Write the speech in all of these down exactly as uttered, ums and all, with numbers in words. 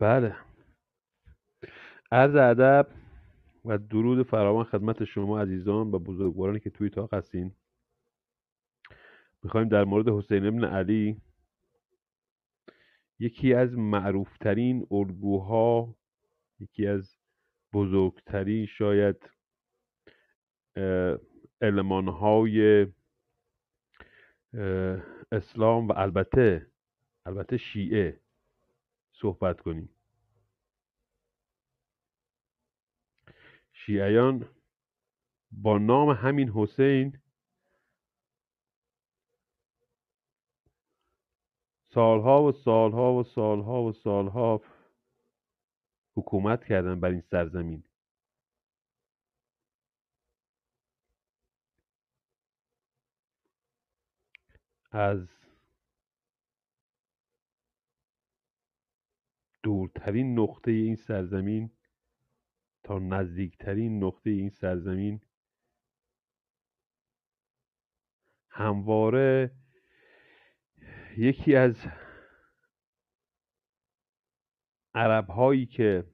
بله، عرض ادب و درود فراوان خدمت شما عزیزان و بزرگوارانی که توی اتاق هستین. میخوایم در مورد حسین بن علی، یکی از معروفترین الگوها، یکی از بزرگترین شاید المانهای اسلام و البته البته شیعه صحبت کنیم. شیعیان با نام همین حسین سالها و سالها و سالها و سالها حکومت کردن بر این سرزمین. از دورترین نقطه این سرزمین تا نزدیکترین نقطه این سرزمین همواره یکی از عرب‌هایی که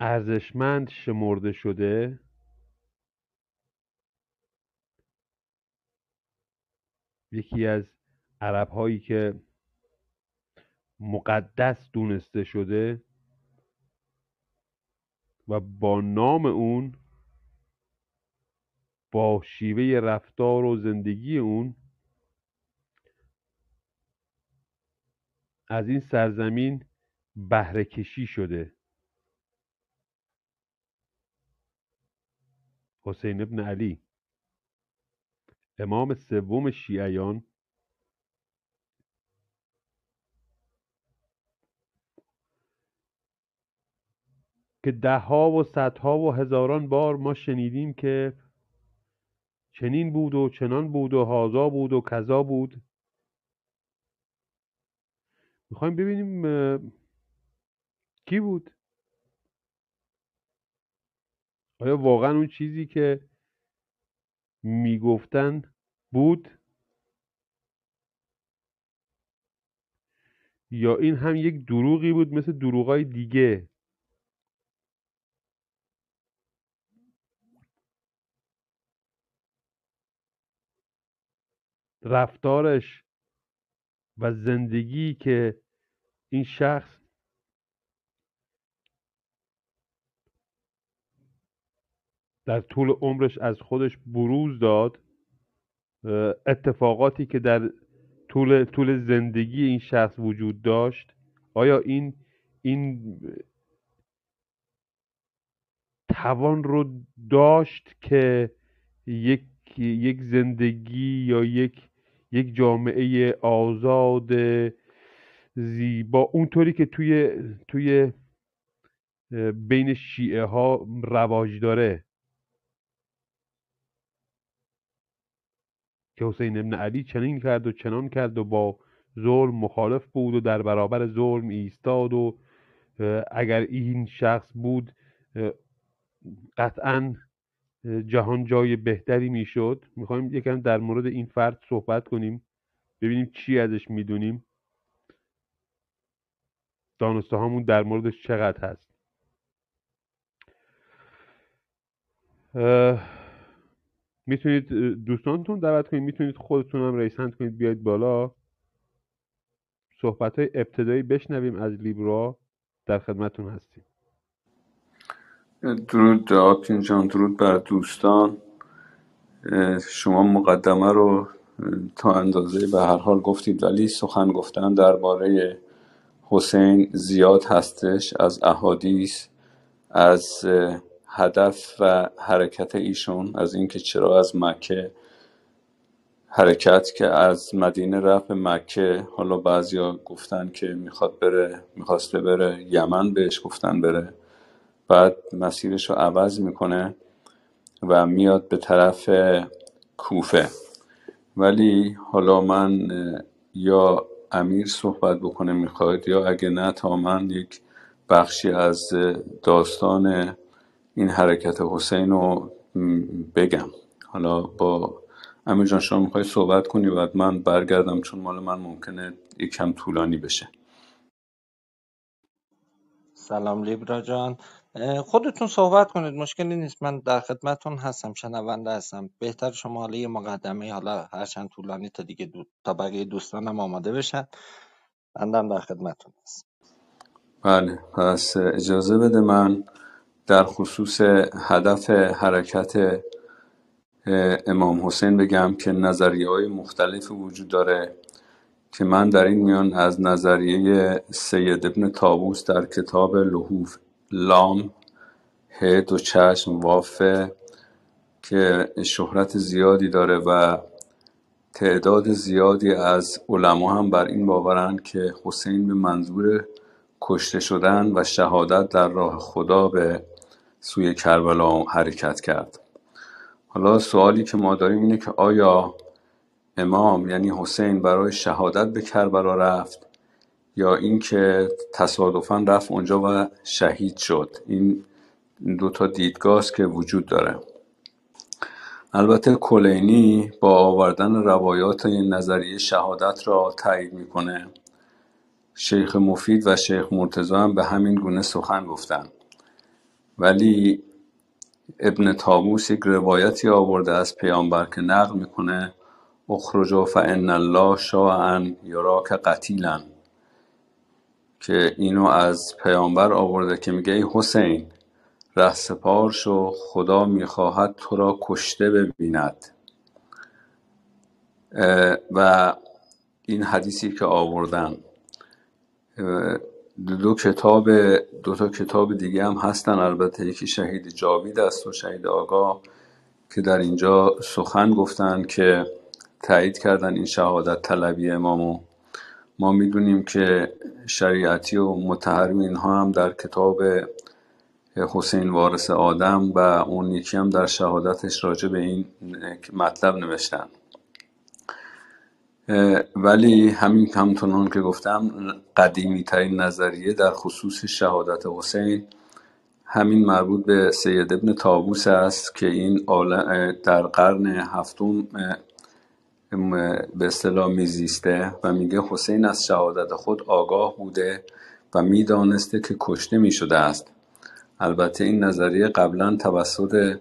ارزشمند شمرده شده یکی از عرب‌هایی که مقدس دونسته شده و با نام اون، با شیوه رفتار و زندگی اون، از این سرزمین بهره کشی شده. حسین بن علی، امام سوم شیعیان، که ده ها و صدها و هزاران بار ما شنیدیم که چنین بود و چنان بود و هازا بود و کذا بود. میخوایم ببینیم کی بود؟ آیا واقعا اون چیزی که میگفتن بود؟ یا این هم یک دروغی بود مثل دروغای دیگه؟ رفتارش و زندگی که این شخص در طول عمرش از خودش بروز داد، اتفاقاتی که در طول طول زندگی این شخص وجود داشت، آیا این این توان رو داشت که یک یک زندگی یا یک یک جامعه آزاد زیبا اونطوری که توی توی بین شیعه ها رواج داره، که حسین بن علی چنین کرد و چنان کرد و با ظلم مخالف بود و در برابر ظلم ایستاد و اگر این شخص بود قطعاً جهان جای بهتری میشد. میخوایم یکم در مورد این فرد صحبت کنیم، ببینیم چی ازش میدونیم، دانسته هامون در موردش چقدر هست. میتونید دوستانتون دعوت کنید، میتونید خودتون هم ریس هند کنید بیاید بالا، صحبت های ابتدایی بشنویم از لیبرا. در خدمتون هستیم. درود آبتین جان، درود بر دوستان. شما مقدمه رو تا اندازه به هر حال گفتید، ولی سخن گفتن درباره حسین زیاد هستش، از احادیث، از هدف و حرکت ایشون، از اینکه چرا از مکه حرکت که از مدینه رفت مکه. حالا بعضیا گفتن که میخواد بره، میخواسته بره یمن، بهش گفتن بره، بعد مسیرش رو عوض میکنه و میاد به طرف کوفه. ولی حالا من یا امیر صحبت بکنه میخواید، یا اگه نه تا من یک بخشی از داستان این حرکت حسین رو بگم. حالا با امیر جان شما میخواید صحبت کنی، بعد من برگردم، چون مال من ممکنه یکم طولانی بشه. سلام لیبرا جان، خودتون صحبت کنید، مشکلی نیست، من در خدمتون هستم، شنونده هستم. بهتر شما حالا یه مقدمه، حالا هرچند طولانی، تا دیگه دو... تا بقیه دوستانم آماده بشن، بندم در خدمتون هست. بله، پس اجازه بده من در خصوص هدف حرکت امام حسین بگم که نظریه‌های مختلفی وجود داره که من در این میان از نظریه سید ابن طاووس در کتاب لهوف لام ه دو چشم وافه که شهرت زیادی داره و تعداد زیادی از علما هم بر این باورند که حسین به منظور کشته شدن و شهادت در راه خدا به سوی کربلا حرکت کرد. حالا سوالی که ما داریم اینه که آیا امام یعنی حسین برای شهادت به کربلا رفت یا اینکه تصادفاً رفت اونجا و شهید شد؟ این دو تا دیدگاه است که وجود داره. البته کلینی با آوردن روایات این نظریه شهادت را تایید میکنه. شیخ مفید و شیخ مرتزا هم به همین گونه سخن گفتند. ولی ابن طاووس یک روایتی آورده از پیامبر که نقل میکنه اخرجوا فان الله شاء یراک قتیلا، که اینو از پیامبر آورده که میگه ای حسین رهسپار شو، خدا میخواهد تو را کشته ببیند. و این حدیثی که آوردن دو, دو کتاب دو تا کتاب دیگه هم هستن، البته یکی شهید جاوید است و شهید آقا، که در اینجا سخن گفتن که تایید کردن این شهادت طلبی امامو. ما میدونیم که شریعتی و مطهری اینها هم در کتاب حسین وارث آدم و اون یکی هم در شهادتش راجع به این مطلب نوشتن. ولی همین همتونان که گفتم قدیمی ترین نظریه در خصوص شهادت حسین همین مربوط به سید ابن طاووس است که این در قرن هفتم به اصطلاح میزیسته و میگه حسین از شهادت خود آگاه بوده و میدانسته که کشته میشده است. البته این نظریه قبلا توسط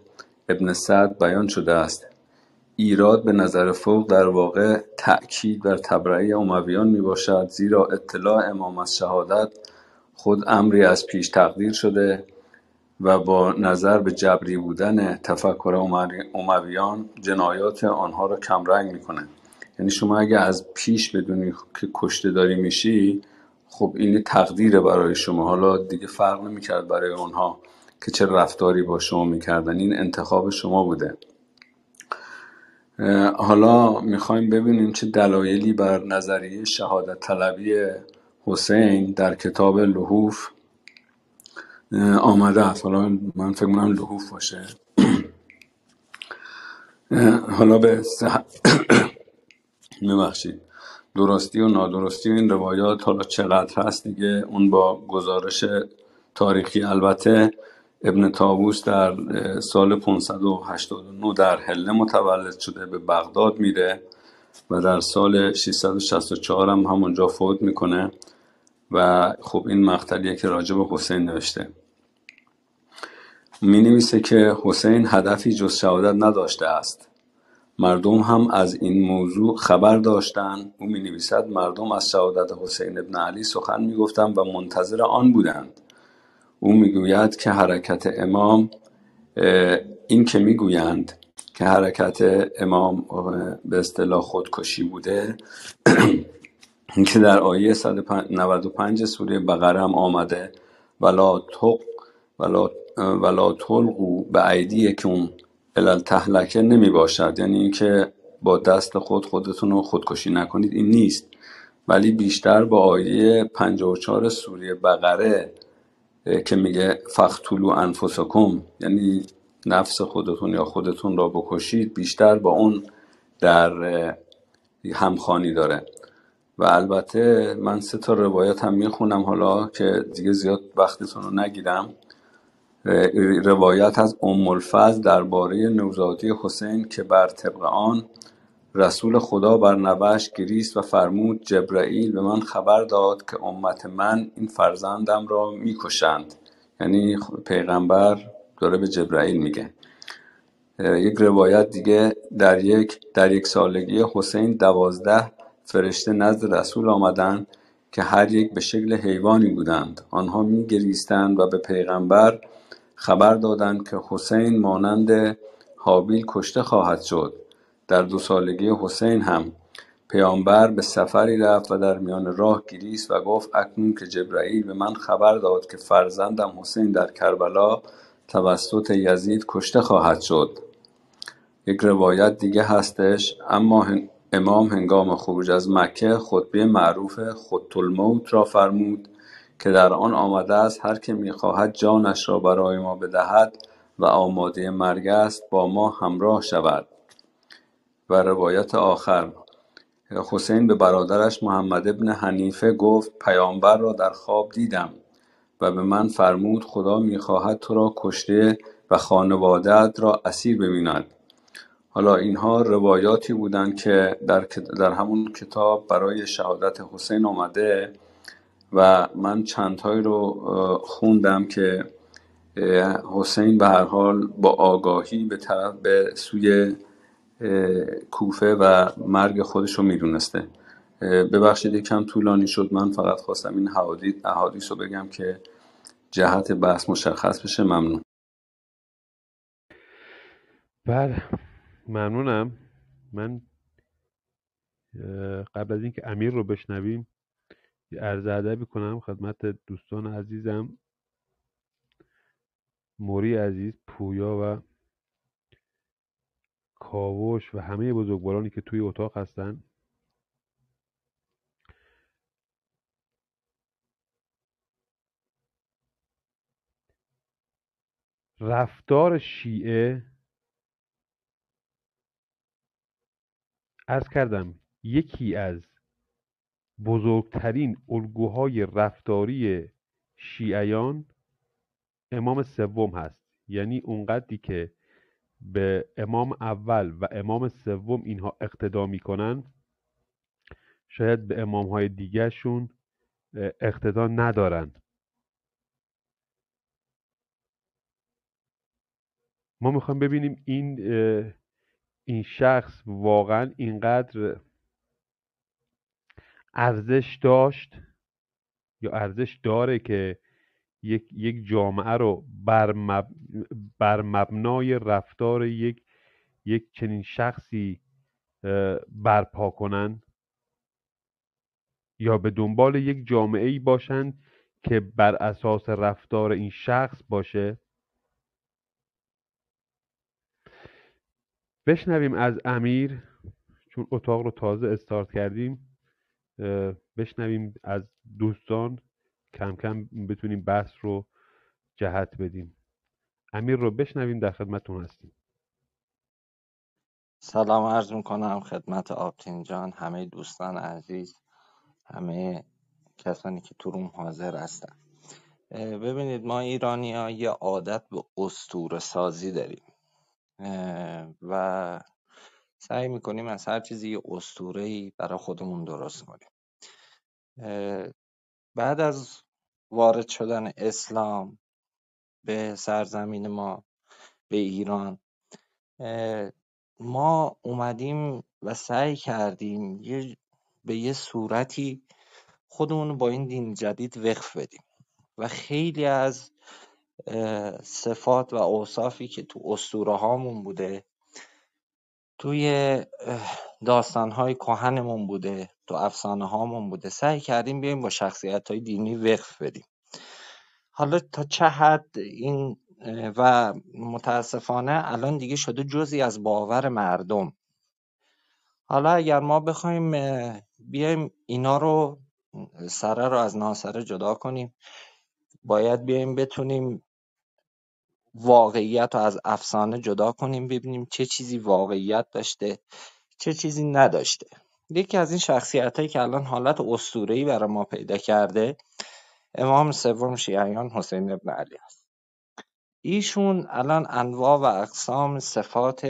ابن سعد بیان شده است. ایراد به نظر فوق در واقع تأکید بر تبرئه امویان میباشد، زیرا اطلاع امام از شهادت خود امری از پیش تقدیر شده و با نظر به جبری بودن تفکر امویان جنایات آنها را کمرنگ میکنه. یعنی شما اگه از پیش بدونی که کشته داری میشی، خب این تقدیره برای شما. حالا دیگه فرق نمیکرد برای آنها که چه رفتاری با شما میکردن، این انتخاب شما بوده. حالا میخوایم ببینیم چه دلایلی بر نظریه شهادت طلبی حسین در کتاب لهوف آمده است. حالا من فکر می‌کنم لهوف باشه. حالا به ببخشید درستی و نادرستی و این روایات حالا چقدر هست دیگه، اون با گزارش تاریخی. البته ابن طاووس در سال پانصد و هشتاد و نه در حله متولد شده، به بغداد میره و در سال ششصد و شصت و چهار هم همونجا فوت میکنه و خب این مقتلیه که راجع به حسین نوشته. می نویسه که حسین هدفی جز شهادت نداشته است، مردم هم از این موضوع خبر داشتند. او می نویسد مردم از شهادت حسین ابن علی سخن می گفتند و منتظر آن بودند. او می گوید که حرکت امام این که می گویند که حرکت امام به اصطلاح خودکشی بوده این که در آیه صد و نود و پنج سوره بقره هم آمده ولا تق ولا ولا تلقوا بایدیکم الی التهلکه نمی باشد، یعنی اینکه با دست خود خودتون رو خودکشی نکنید، این نیست. ولی بیشتر با آیه پنجاه و چهار سوره بقره که میگه فقتلوا انفسکم، یعنی نفس خودتون یا خودتون را بکشید، بیشتر با اون در همخوانی داره. و البته من سه تا روایت هم میخونم حالا که دیگه زیاد وقتتون رو نگیرم. روایت از ام الفضل درباره نوزادی حسین که بر طبق آن رسول خدا بر نبش گریست و فرمود جبرائیل به من خبر داد که امت من این فرزندم را میکشند. یعنی پیغمبر داره به جبرائیل میگه. یک روایت دیگه در یک در یک سالگی حسین دوازده فرشته نزد رسول آمدند که هر یک به شکل حیوانی بودند. آنها میگریستند و به پیغمبر خبر دادند که حسین مانند هابیل کشته خواهد شد. در دو سالگی حسین هم پیامبر به سفری رفت و در میان راه گریست و گفت اکنون که جبرائیل به من خبر داد که فرزندم حسین در کربلا توسط یزید کشته خواهد شد. یک روایت دیگه هستش، اما امام هنگام خروج از مکه خطبه معروف خطبه‌الموت را فرمود که در آن آمده است هر که می‌خواهد جانش را برای ما بدهد و آماده مرگ است با ما همراه شود. و روایت آخر، حسین به برادرش محمد بن حنیفه گفت پیامبر را در خواب دیدم و به من فرمود خدا می‌خواهد تو را کشته و خانواده‌ات را اسیر ببیند. حالا اینها روایاتی بودند که در در همون کتاب برای شهادت حسین آمده و من چند تایی رو خوندم که حسین به هر حال با آگاهی به طرف به سوی کوفه و مرگ خودش رو میدونسته. ببخشید یکم طولانی شد، من فقط خواستم این احادیث رو بگم که جهت بحث مشخص بشه. ممنون. بله ممنونم. من قبل از اینکه امیر رو بشنویم عرض ادبی کنم خدمت دوستان عزیزم. موری عزیز، پویا و کاوش و همه بزرگوارانی که توی اتاق هستن، رفتار شیعه عرض کردم یکی از بزرگترین الگوهای رفتاری شیعیان امام سوم هست. یعنی اونقدری که به امام اول و امام سوم اینها اقتدا میکنن شاید به امامهای دیگرشون اقتدا ندارن. ما میخوایم ببینیم این این شخص واقعا اینقدر ارزش داشت یا ارزش داره که یک یک جامعه رو بر مب... بر مبنای رفتار یک یک چنین شخصی برپا کنن، یا به دنبال یک جامعه‌ای باشن که بر اساس رفتار این شخص باشه. بشنویم از امیر، چون اتاق رو تازه استارت کردیم، بشنویم از دوستان کم کم بتونیم بحث رو جهت بدیم. امیر رو بشنویم، در خدمتتون هستیم. سلام عرض میکنم خدمت آبتین جان، همه دوستان عزیز، همه کسانی که تو روم حاضر هستن. ببینید ما ایرانی‌ها یه عادت به اسطوره سازی داریم و سعی میکنیم از هر چیزی یه اسطوره‌ای برای خودمون درست کنیم. بعد از وارد شدن اسلام به سرزمین ما، به ایران، ما اومدیم و سعی کردیم یه به یه صورتی خودمون با این دین جدید وقف بدیم و خیلی از صفات و اوصافی که تو اسطوره هامون بوده، توی داستان‌های کهنمون بوده، تو افسانه هامون بوده، سعی کردیم بیایم با شخصیت‌های دینی وقف بدیم. حالا تا چه حد این و متاسفانه الان دیگه شده جزئی از باور مردم. حالا اگر ما بخوایم بیایم اینا رو سره رو از ناسره جدا کنیم، باید بیایم بتونیم واقعیت رو از افسانه جدا کنیم، ببینیم چه چیزی واقعیت داشته چه چیزی نداشته. یکی از این شخصیتایی که الان حالت اسطوره‌ای برای ما پیدا کرده امام سوم شیعیان حسین ابن علی است. ایشون الان انواع و اقسام صفات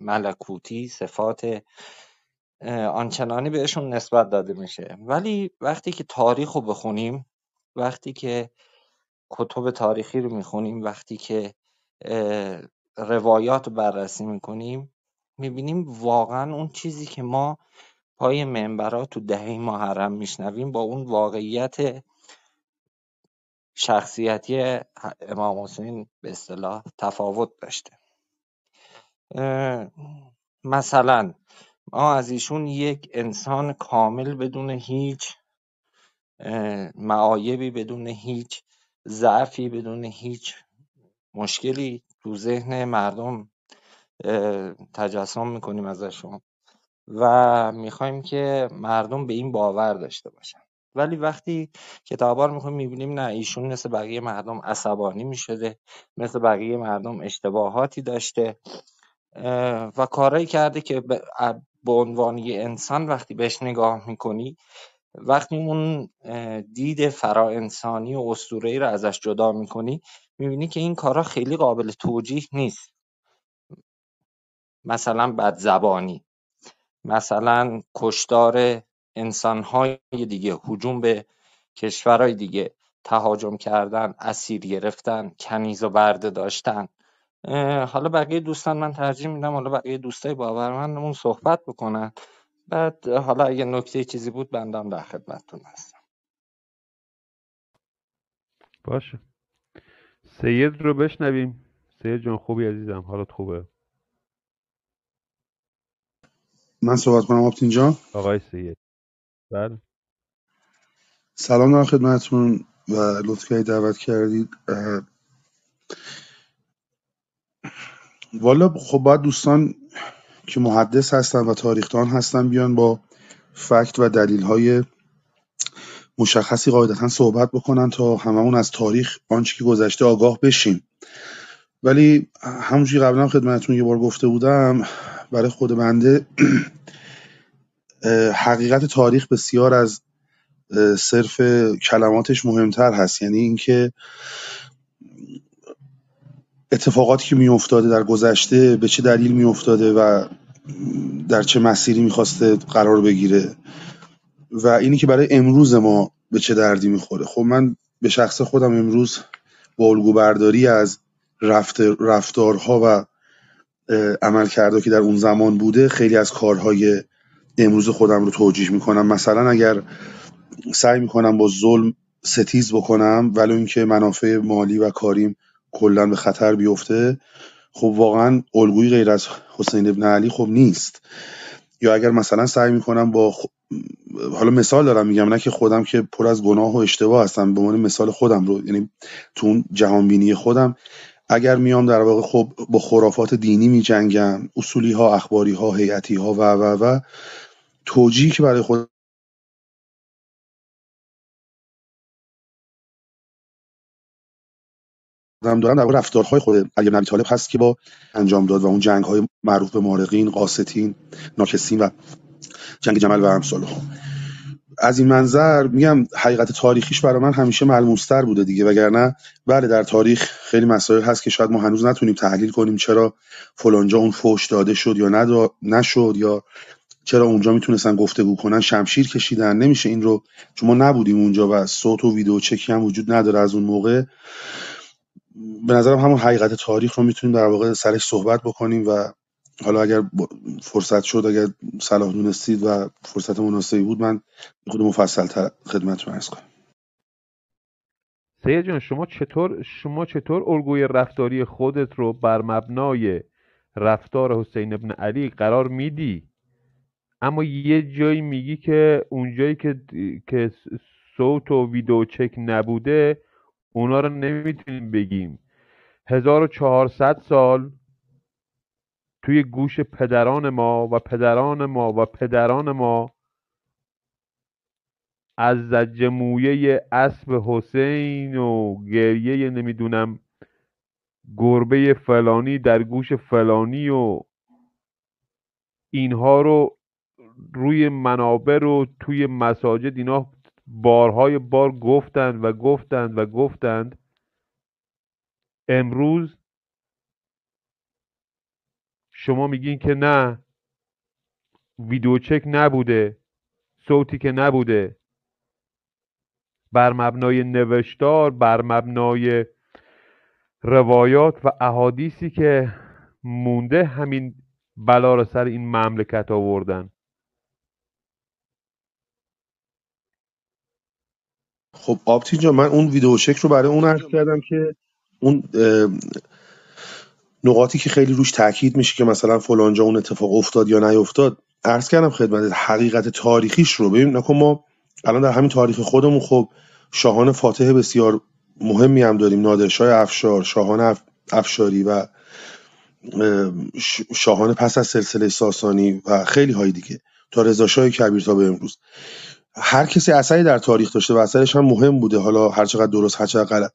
ملکوتی، صفات آنچنانی بهشون نسبت داده میشه. ولی وقتی که تاریخ رو بخونیم، وقتی که کتب تاریخی رو میخونیم، وقتی که روایات رو بررسی میکنیم، میبینیم واقعا اون چیزی که ما پای منبرها تو دهه محرم میشنویم با اون واقعیت شخصیتی امام حسین به اصطلاح تفاوت داشته. مثلا ما از ایشون یک انسان کامل بدون هیچ معایبی، بدون هیچ ضعفی، بدون هیچ مشکلی تو ذهن مردم تجسم میکنیم ازشون و میخوایم که مردم به این باور داشته باشن. ولی وقتی کتابا رو میخونیم میبینیم نه، ایشون مثل بقیه مردم عصبانی میشده، مثل بقیه مردم اشتباهاتی داشته و کارایی کرده که به عنوان یه انسان وقتی بهش نگاه میکنی، وقتی اون دید فرا انسانی و اسطوره‌ای رو ازش جدا میکنی، میبینی که این کارا خیلی قابل توجیه نیست. مثلا بدزبانی، مثلا کشتار انسان‌های دیگه، هجوم به کشورهای دیگه، تهاجم کردن، اسیر گرفتن، کنیز و برده داشتن. حالا بقیه دوستان من ترجیح میدم حالا بقیه دوستای باورمندمون صحبت بکنن، بعد حالا اگه نکته چیزی بود بندم در خدمتتون هستم. باشه، سید رو بشنویم. سید جان خوبی عزیزم، حالت خوبه؟ من صحبت کنم آبتین جان؟ آقای سید بله. سلام دارم خدمتتون و لطفی دعوت کردید. والا خب باید دوستان که محدث هستن و تاریخدان هستن بیان با فکت و دلیل‌های مشخصی قاعدتاً صحبت بکنن تا هممون از تاریخ آنچه که گذشته آگاه بشیم. ولی همونجوری قبلا خدمتتون یه بار گفته بودم، برای خود بنده حقیقت تاریخ بسیار از صرف کلماتش مهمتر هست. یعنی اینکه اتفاقاتی که می افتاده در گذشته به چه دلیل می افتاده و در چه مسیری می خواسته قرار بگیره و اینی که برای امروز ما به چه دردی می خوره. خب من به شخص خودم امروز با الگو برداری از رفت رفتارها و عملکردها که در اون زمان بوده خیلی از کارهای امروز خودم رو توجیه می کنم. مثلا اگر سعی می کنم با ظلم ستیز بکنم ولی اینکه منافع مالی و کاریم کلا به خطر بیفته، خب واقعا الگوی غیر از حسین ابن علی خب نیست. یا اگر مثلا سعی میکنم با خ... حالا مثال دارم میگم، نه که خودم که پر از گناه و اشتباه هستم، به عنوان مثال خودم رو، یعنی تو اون جهان بینی خودم اگر میام در واقع خب با خرافات دینی میجنگم، اصولی ها، اخباری ها، هیئتی ها و و و توجیهی که برای خود هم دارم در واقع رفتارهای خود علی بن ابی طالب هست که با انجام داد و اون جنگ‌های معروف به مارقین، قاسطین، ناکسین و جنگ جمل و امثاله. از این منظر میگم حقیقت تاریخیش برای من همیشه ملموس‌تر بوده دیگه، وگرنه بله در تاریخ خیلی مسائل هست که شاید ما هنوز نتونیم تحلیل کنیم چرا فلانجا اون فوش داده شد یا ندا... نشد، یا چرا اونجا میتونستن گفتگو کنن شمشیر کشیدن. نمیشه این رو، چون ما نبودیم اونجا و صوت و ویدیو چکی هم وجود نداره از اون موقع. به نظرم همون حقیقت تاریخ رو میتونیم در واقع سرش صحبت بکنیم و حالا اگر فرصت شد، اگر صلاح دونستید و فرصت مناسبی بود، من خود مفصل تر خدمتتون عرض کنم. سید جان شما چطور شما چطور الگوی رفتاری خودت رو بر مبنای رفتار حسین ابن علی قرار میدی، اما یه جایی میگی که اونجایی که که صوت و ویدیو چک نبوده اونا رو نمیتونیم بگیم. هزار و چهارصد سال توی گوش پدران ما و پدران ما و پدران ما از زج مویه اسب حسین و گریه نمیدونم گربه فلانی در گوش فلانی و اینها رو روی منابر و توی مساجد اینا بارهای بار گفتند و گفتند و گفتند. امروز شما میگین که نه ویدیو چک نبوده، صوتی که نبوده، بر مبنای نوشتار، بر مبنای روایات و احادیثی که مونده همین بلا را سر این مملکت آوردن. خب آبتین جان، من اون ویدیو چک رو برای اون عرض کردم که اون نقاطی که خیلی روش تاکید میشه که مثلا فلان جا اون اتفاق افتاد یا نیفتاد، عرض کردم خدمت حقیقت تاریخیش رو. ببین نکن ما الان در همین تاریخ خودمون خب شاهان فاتح بسیار مهمی هم داریم، نادرشاه افشار، شاهان افشاری و شاهان پس از سلسله ساسانی و خیلی های دیگه تا رضاشاه کبیر تا به امروز. هر کسی اثری در تاریخ داشته و اثرش هم مهم بوده، حالا هر چقدر درست هر چقدر غلط.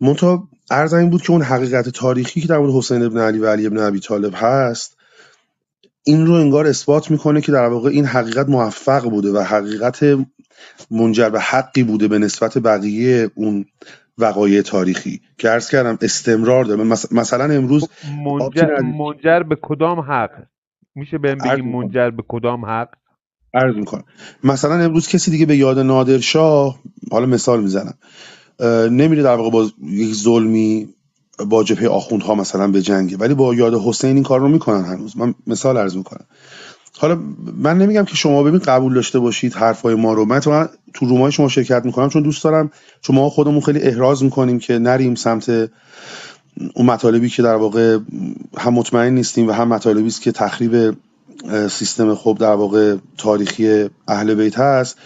منتها عرض این بود که اون حقیقت تاریخی که در مورد حسین بن علی و علی بن ابی طالب هست، این رو انگار اثبات میکنه که در واقع این حقیقت موفق بوده و حقیقت منجر به حقی بوده به نسبت بقیه اون وقایع تاریخی که عرض کردم استمرار داره. مثلا امروز منجر, منجر به کدام حق؟ میشه بهم بگیم منجر به کدام حق؟ عرض میکنم مثلا امروز کسی دیگه به یاد نادرشاه، حالا مثال میزنم، نمیره در واقع با یک ظلمی با جبهه آخوندها مثلا به جنگه، ولی با یاد حسین این کار رو میکنن هنوز. من مثال عرض میکنم. حالا من نمیگم که شما ببین قبول داشته باشید حرفای ما رو، من تو رومای شما شرکت میکنم چون دوست دارم، چون ما خودمون خیلی احراز میکنیم که نریم سمت اون مطالبی که در واقع هم مطمئن نیستیم و هم مطالبی است که تخریب سیستم خوب در واقع تاریخی اهل بیت هست.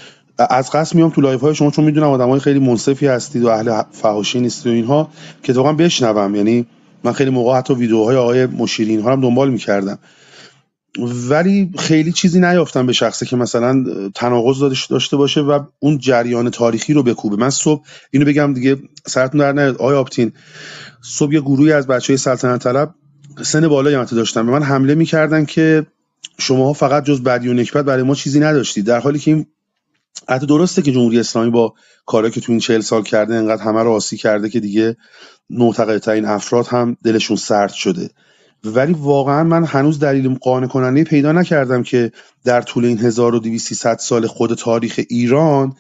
از قصد میام تو لایف های شما چون میدونم آدمای خیلی منصفی هستید و اهل فحاشی نیستید و اینها، که واقعا بشنوم. یعنی من خیلی موقع حتی ویدیوهای آقای مشیری اینها هم دنبال میکردم، ولی خیلی چیزی نیافتم به شخصه که مثلا تناقض داشته باشه و اون جریان تاریخی رو بکوبه. من صبح اینو بگم دیگه سرتون در نیاد آقای آبتین، صبح یه گروهی از بچهای سلطنت طلب سن بالایی مت داشتن به من حمله میکردن که شماها فقط جز بدی و نکبت برای ما چیزی نداشتید، در حالی که این حتی درسته که جمهوری اسلامی با کارهایی که تو این چهل سال کرده انقدر همه رو آسی کرده که دیگه معتقدترین افراد هم دلشون سرد شده، ولی واقعا من هنوز دلیل قانع کننده پیدا نکردم که در طول این هزار و دویست سال خود تاریخ ایران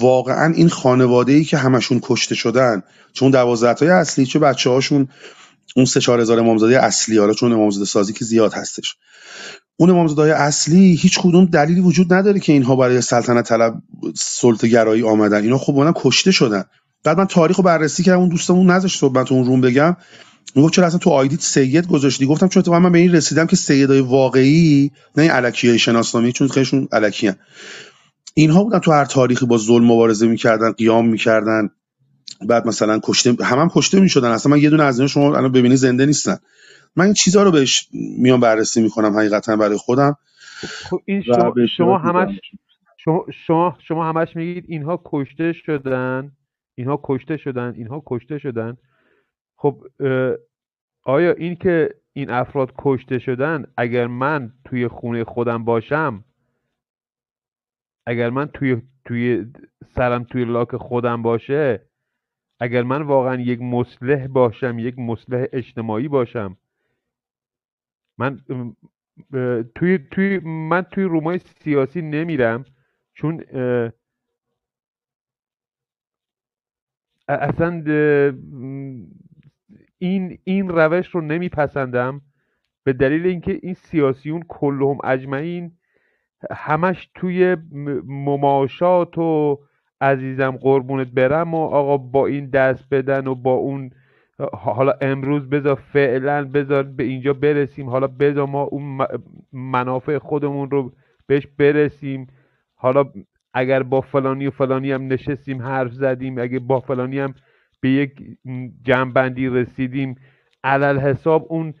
واقعا این خانواده‌ای که همشون کشته شدن، چون دوازده‌تای اصلی چه بچه‌هاشون اون سه چهار هزار امامزاده اصلی، حالا چون امامزاده سازی که زیاد هستش، اون امامزاده‌های اصلی هیچ کدوم دلیلی وجود نداره که اینها برای سلطنت طلب سلطه گرایی آمدن، اینا خب اونم کشته شدن. بعد من تاریخو بررسی کردم، اون دوستمون نذاشت صحبت اون روم بگم، میگفت چرا اصلا تو آیدیت سید گذاشتی؟ گفتم چون اتفاقا من به این رسیدم که سیدای واقعی، نه این الکیای شناسنامی چون خیلیشون الکیان، اینها بودن تو هر تاریخی با ظلم مبارزه میکردن، قیام میکردن، بعد مثلا کشته همم هم کشته میشدن. اصلا من یه دونه از اینا شما الان ببینید زنده نیستن. من این چیزها رو بهش میام بررسی میکنم حقیقتا برای خودم. این شما, شما همش شما, شما شما همش میگید اینها کشته شدن، اینها کشته شدن، اینها کشته شدن. خب آیا این که این افراد کشته شدن، اگر من توی خونه خودم باشم، اگر من توی توی سرم توی لاک خودم باشه، اگر من واقعا یک مصلح باشم، یک مصلح اجتماعی باشم، من توی توی من توی رومای سیاسی نمیرم، چون اصلا این این روش رو نمیپسندم به دلیل اینکه این سیاسیون کلهم اجمعین همش توی مماشات و عزیزم قربونت برم و آقا با این دست بدن و با اون، حالا امروز بذار فعلا بذار به اینجا برسیم، حالا بذار ما اون منافع خودمون رو بهش برسیم، حالا اگر با فلانی و فلانی هم نشستیم حرف زدیم، اگه با فلانی هم به یک جنبندی رسیدیم، علل حساب اون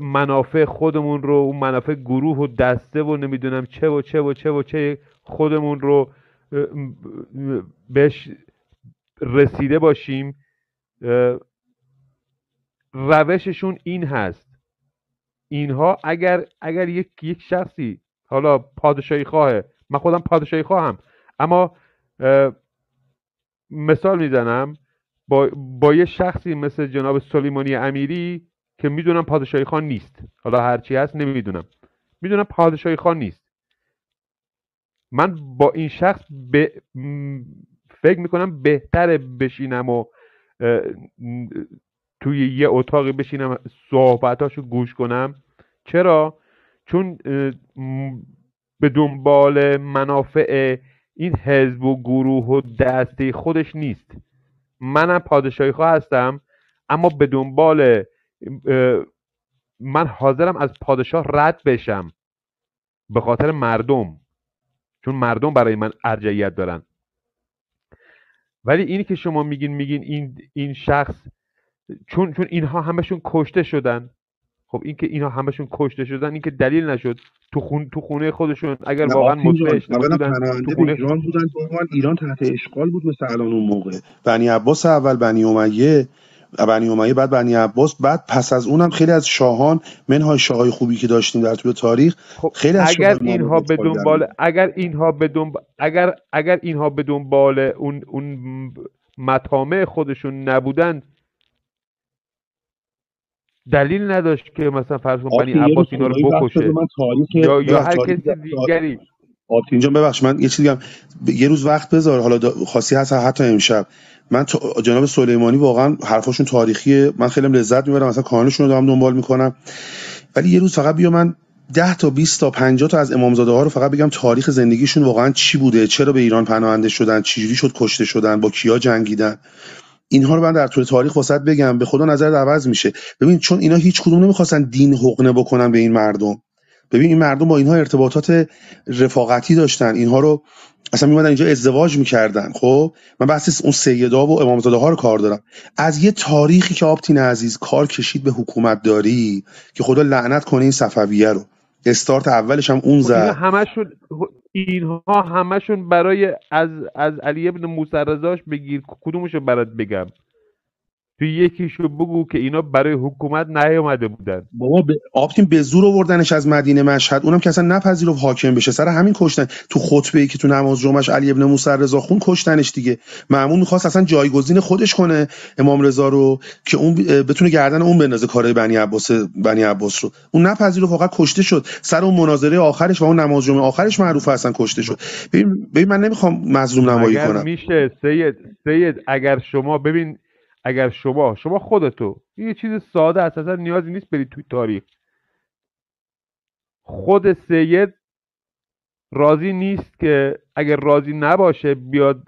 منافع خودمون رو، اون منافع گروه و دسته و نمیدونم چه و چه و چه و چه خودمون رو بهش رسیده باشیم. روششون این هست. اینها اگر اگر یک یک شخصی حالا پادشاهی خواهه، من خودم پادشاهی خواهم، اما مثال میزنم با, با یه شخصی مثل جناب سلیمانی امیری که میدونم پادشاهی خان نیست، حالا هرچی هست نمیدونم، میدونم پادشاهی خان نیست، من با این شخص ب... فکر میکنم بهتره بشینم و توی یه اتاقی بشینم صحبتاشو گوش کنم. چرا؟ چون به دنبال منافع این حزب و گروه و دسته خودش نیست. منم پادشاهی خواه هستم، اما به دنبال من حاضرم از پادشاه رد بشم به خاطر مردم، چون مردم برای من ارجحیت دارن. ولی اینی که شما میگین میگین این این شخص چون چون اینها همشون کشته شدن، خب این که اینها همشون کشته شدن این که دلیل نشد تو خون تو خونه خودشون اگر واقعا مطمئن بودن تو خونه ایران بودن، چون ایران تحت اشغال بود مثل الان اون موقع، بنی عباس اول، بنی امیه، بنی امیه بعد بنی عباس، بعد پس از اونم خیلی از شاهان، منهای شاههای خوبی که داشتیم در طول تاریخ، خیلی از اگر اینها به دنبال اگر اینها به دنبال اگر اگر اینها به دنبال اون اون مطامع خودشون نبودن، دلیل نداشت که مثلا فرض کن بنی عباس اینا رو بکشه یا یا هر کسی دیگری. آبتین اینجا ببخش من یه چیز دیگه هم. یه روز وقت بذار، حالا خاصی هست حتی امشب. من جناب سلیمانی واقعا حرفاشون تاریخیه، من خیلی لذت میبرم، مثلا کانالشون رو دارم دنبال میکنم. ولی یه روز فقط بیا من ده تا بیست تا پنجاه تا از امامزاده ها رو فقط بگم تاریخ زندگیشون واقعا چی بوده، چرا به ایران پناهنده شدن، چجوری شد کشته شدن، با کیا جنگیدن. اینها رو من در طول تاریخ واسط بگم، به خدا نظر عوض میشه. ببین چون اینا هیچ کدوم نمیخواستن دین حقنه بکنن به این مردم. ببین این مردم با اینها ارتباطات رفاقتی داشتن، اینها رو اصلا میومدن اینجا ازدواج میکردن. خب من بحث اون سیدا و امامزاده ها رو کار دارم. از یه تاریخی که آبتین عزیز کار کشید به حکومت داری که خدا لعنت کنه این صفویه رو، استارت اولش هم اون زد. همشون اینها همشون برای از از علی بن موسی الرضاش بگیر، کدومشو برات بگم؟ تو یکیشو بگو که اینا برای حکومت نیومده بودن. بابا ب... آبتین به زور آوردنش از مدینه مشهد، اونم که اصلا نپذیرفت حاکم بشه، سر همین کشتن. تو خطبه‌ای که تو نماز جمعش علی بن موسی الرضا خون کشتنش دیگه. مأمون می‌خواست اصلا جایگزین خودش کنه امام رضا رو که اون ب... بتونه گردن اون بندازه کارهای بنی عباس بنی عباس رو. اون نپذیرفت، واقعا کشته شد. سر اون مناظره آخرش و اون نماز جمعه آخرش معروفه اصلا کشته شد. ببین ببین من نمی‌خوام مظلوم نمایی کنم. اگر میشه سید سید اگر شما ببین اگر شما شما خودتو، این یه چیز ساده است، اصلا نیازی نیست برید توی تاریخ. خود سید راضی نیست که اگر راضی نباشه بیاد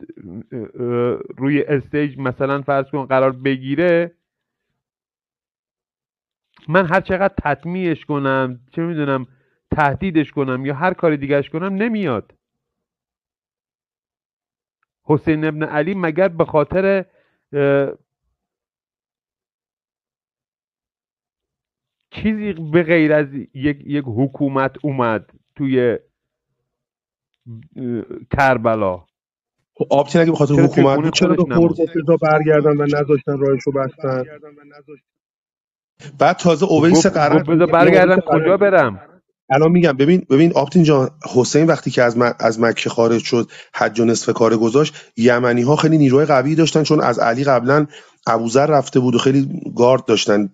روی استیج مثلا فرض کن قرار بگیره، من هر چقدر تطمیعش کنم، چه میدونم تهدیدش کنم یا هر کاری دیگهش کنم، نمیاد. حسین ابن علی مگر به خاطر چیزی به غیر از یک یک حکومت اومد توی کربلا؟ آبتین اگه بخاطر حکومت بود چرا دو پرسیزا برگردن و نذاشتن راهشو بستن؟ بعد تازه اویس قرار برگردن کجا برم؟ الان میگم. ببین ببین آبتین جان، حسین وقتی که از م... از مکه خارج شد، حج و نصف کار گذاشت، یمنی ها خیلی نیروی قوی داشتن، چون از علی قبلا ابوذر رفته بود و خیلی گارد داشتن،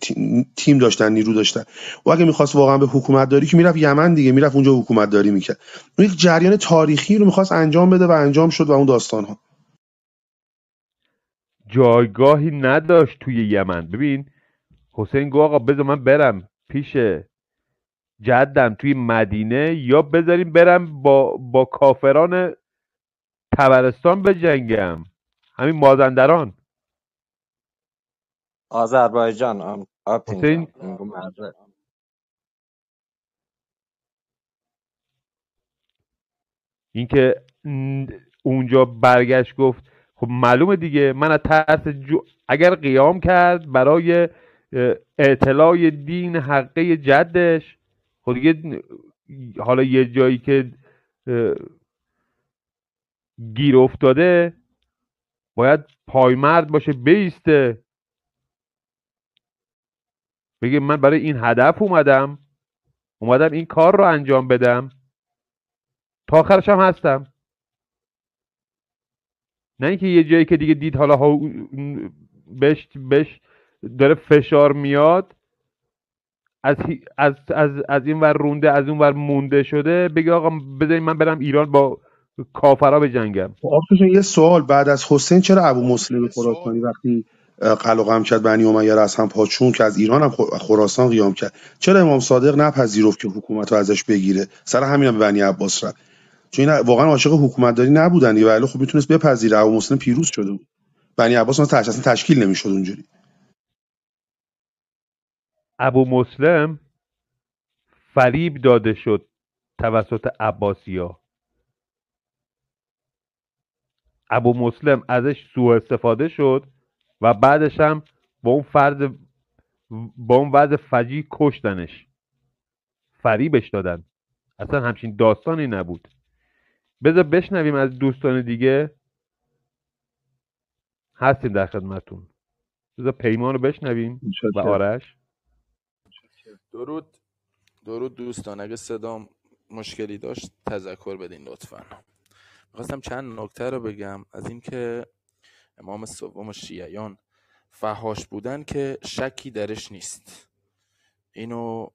تیم داشتن، نیرو داشتن. و اگه میخواست واقعا به حکومت داری که میرفت یمن دیگه، میرفت اونجا حکومت داری میکرد. اون یک جریان تاریخی رو میخواست انجام بده و انجام شد و اون داستان ها جایگاهی نداشت توی یمن. ببین حسین گفت آقا بذار من برم پیش جدم توی مدینه، یا بذاریم برم با با کافران طبرستان بجنگم، همین مازندران آذربایجان. حسین این که اونجا برگشت گفت خب معلومه دیگه، من از ترس جو... اگر قیام کرد برای اطلاع دین حقه جدش، خب دیگه حالا یه جایی که گیر افتاده باید پایمرد باشه، بیسته، بگه من برای این هدف اومدم اومدم این کار رو انجام بدم، تا آخرش هم هستم. نه اینکه یه جایی که دیگه دید حالا بهش بهش داره فشار میاد از از از از این ور رونده از اون ور مونده شده بگه آقا بذارید من برم ایران با کافرا بجنگم. آخه یه سوال، بعد از حسین چرا ابو مسلم خراسانی وقتی قلقم کرد بنی امیه را از هم پاچون که از ایران هم خراسان قیام کرد، چرا امام صادق نپذیرفت که حکومت رو ازش بگیره؟ سر همین هم بنی عباس رفت، چون این واقعا عاشق حکومتداری نبودن ولی خب میتونست بپذیره. ابو مسلم پیروز شده بود، بنی عباس اصلا تشکیل نمیشد اونجوری. ابو مسلم فریب داده شد توسط عباسی‌ها. ابو مسلم ازش سوء استفاده شد و بعدش هم با اون فرض با اون وضع فجیع کشتنش، فریبش دادن. اصلا همچین داستانی نبود. بذار بشنویم از دوستان دیگه، هستیم در خدمتون. بذار پیمان رو بشنویم و آرش. درود درود دوستان، اگه صدام مشکلی داشت تذکر بدین لطفاً. می‌خواستم چند نکته رو بگم از اینکه امام سوم شیعیان فحاش بودن که شکی درش نیست. اینو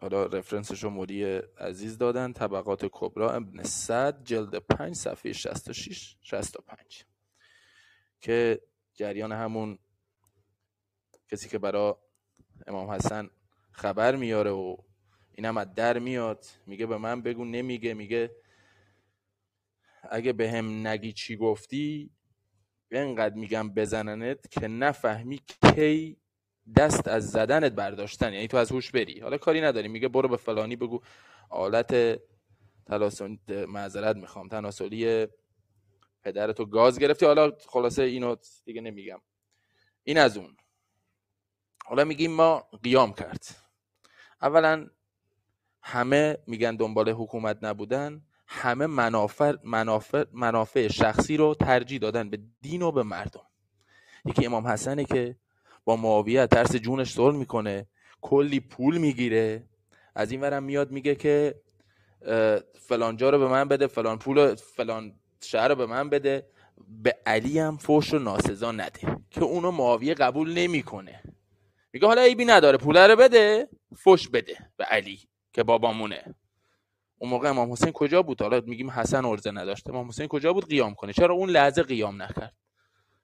حالا رفرنسش رو مولی عزیز دادن، طبقات کبرا ابن سعد جلد پنج صفحه شصت و شش شصت و پنج، که جریان همون کسی که برای امام حسن خبر میاره و اینم از در میاد میگه به من بگو، نمیگه، میگه اگه به هم نگی چی گفتی اینقدر میگم بزننت که نفهمی کی دست از زدنت برداشتن، یعنی تو از هوش بری. حالا کاری نداری، میگه برو به فلانی بگو آلت تلاسون معذرت میخوام تناسلی پدرتو گاز گرفتی. حالا خلاصه اینو دیگه نمیگم، این از اون. حالا میگیم ما قیام کرد. اولا همه میگن دنبال حکومت نبودن، همه منافع منافع منافع شخصی رو ترجیح دادن به دین و به مردم. یکی امام حسنه که با معاویه ترس جونش صلح میکنه، کلی پول میگیره، از این ورم میاد میگه که فلان جا رو به من بده، فلان پول فلان شهر رو به من بده. به علی هم فحش و ناسزا نده که اونو معاویه قبول نمیکنه، میگه حالا عیبی نداره پول رو بده، فحش بده به علی که بابامونه. اون موقع امام حسین کجا بود؟ حالا میگیم حسن عرضه نداشت، امام حسین کجا بود؟ قیام کنه. چرا اون لحظه قیام نکرد؟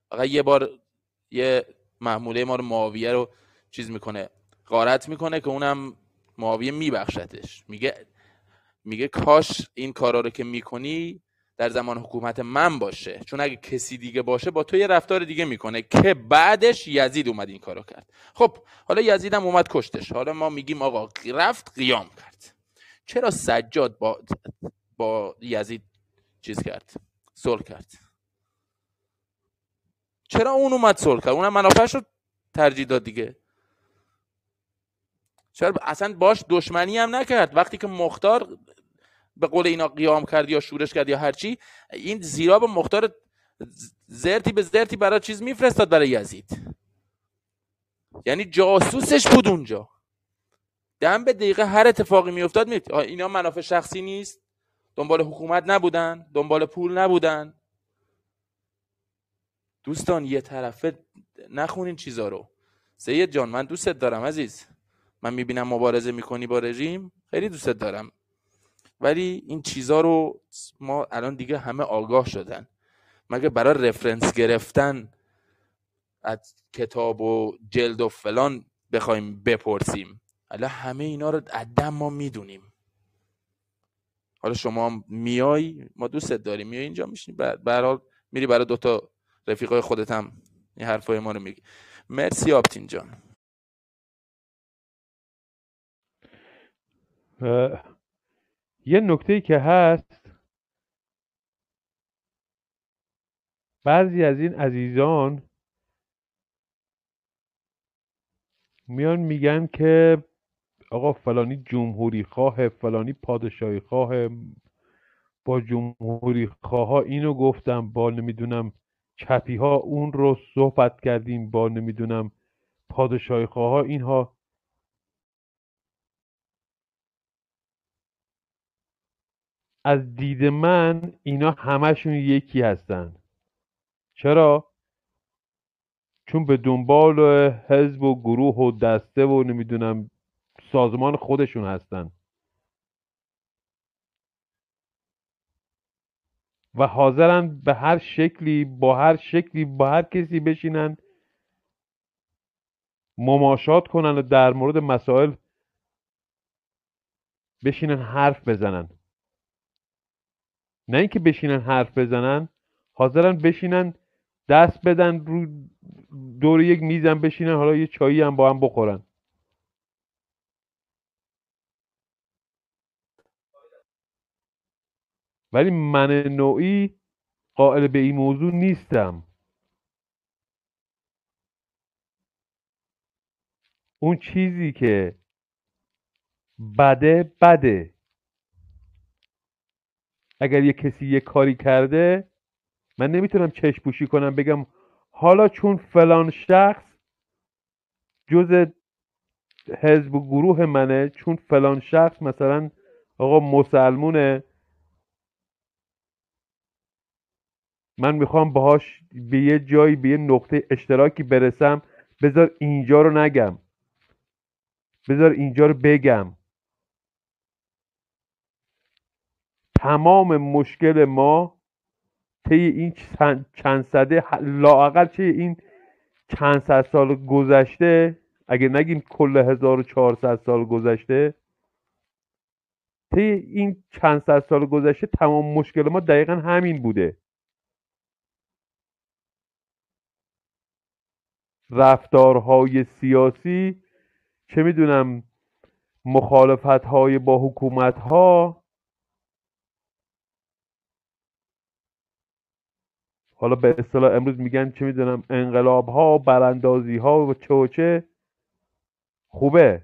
فقط یه بار یه محموله ما رو معاویه رو چیز میکنه، غارت میکنه، که اونم معاویه میبخشتش، میگه میگه کاش این کارا رو که میکنی در زمان حکومت من باشه، چون اگه کسی دیگه باشه با تو یه رفتار دیگه میکنه. که بعدش یزید اومد این کارو کرد. خب حالا یزیدم اومد کشتش. حالا ما میگیم آقا رفت قیام کرد. چرا سجاد با با یزید چیز کرد، صلح کرد؟ چرا اون اومد صلح کرد؟ اونم منافعش رو ترجیح داد دیگه. چرا اصلا باش دشمنی هم نکرد؟ وقتی که مختار به قول اینا قیام کرد یا شورش کرد یا هرچی، این زیرا به مختار زرتی به زرتی برای چیز میفرستاد برای یزید، یعنی جاسوسش بود اونجا. دم به دقیقه هر اتفاقی میافتاد می اینا منافع شخصی نیست، دنبال حکومت نبودن، دنبال پول نبودن. دوستان یه طرفه نخونین چیزا رو. سید جان من دوستت دارم عزیز، من میبینم مبارزه میکنی با رژیم، خیلی دوستت دارم، ولی این چیزا رو ما الان دیگه همه آگاه شدن. مگه برای رفرنس گرفتن از کتاب و جلد و فلان بخوایم بپرسیم؟ حالا همه اینا رو عدم ما میدونیم. حالا شما هم میای، ما دوستت داریم، میای اینجا میشینی، به هر حال میری برای دو تا رفیقای خودت هم این حرفای ما رو میگی. مرسی آبتین جان. یه نکته‌ای که هست، بعضی از این عزیزان میان میگن که آقا فلانی جمهوری خواه، فلانی پادشاهی خواه، با جمهوری خواه ها اینو گفتم، با نمیدونم چپی ها اون رو صحبت کردیم، با نمیدونم پادشاهی خواه ها اینها. از دید من اینا همشون یکی هستن. چرا؟ چون به دنبال حزب و گروه و دسته و نمیدونم سازمان خودشون هستن و حاضرن به هر شکلی با هر شکلی با هر کسی بشینن مماشات کنن و در مورد مسائل بشینن حرف بزنن. نه اینکه بشینن حرف بزنن، حاضرن بشینن دست بدن رو دور یک میزن بشینن، حالا یه چایی هم با هم بخورن. ولی من نوعی قائل به این موضوع نیستم. اون چیزی که بده بده. اگر یه کسی یه کاری کرده من نمیتونم چشم پوشی کنم بگم حالا چون فلان شخص جزء حزب و گروه منه، چون فلان شخص مثلا آقا مسلمونه من میخوام باهاش به یه جایی به یه نقطه اشتراکی برسم، بذار اینجا رو نگم، بذار اینجا رو بگم. تمام مشکل ما طی این چند صده لااقل چه این چند صد سال گذشته، اگه نگیم کل هزار و چهارصد سال گذشته، طی این چند صد سال گذشته تمام مشکل ما دقیقا همین بوده. رفتارهای سیاسی، چه میدونم مخالفتهای با حکومتها، حالا به اصطلاح امروز میگن چه میدونم انقلابها، براندازیها و چه و چه. خوبه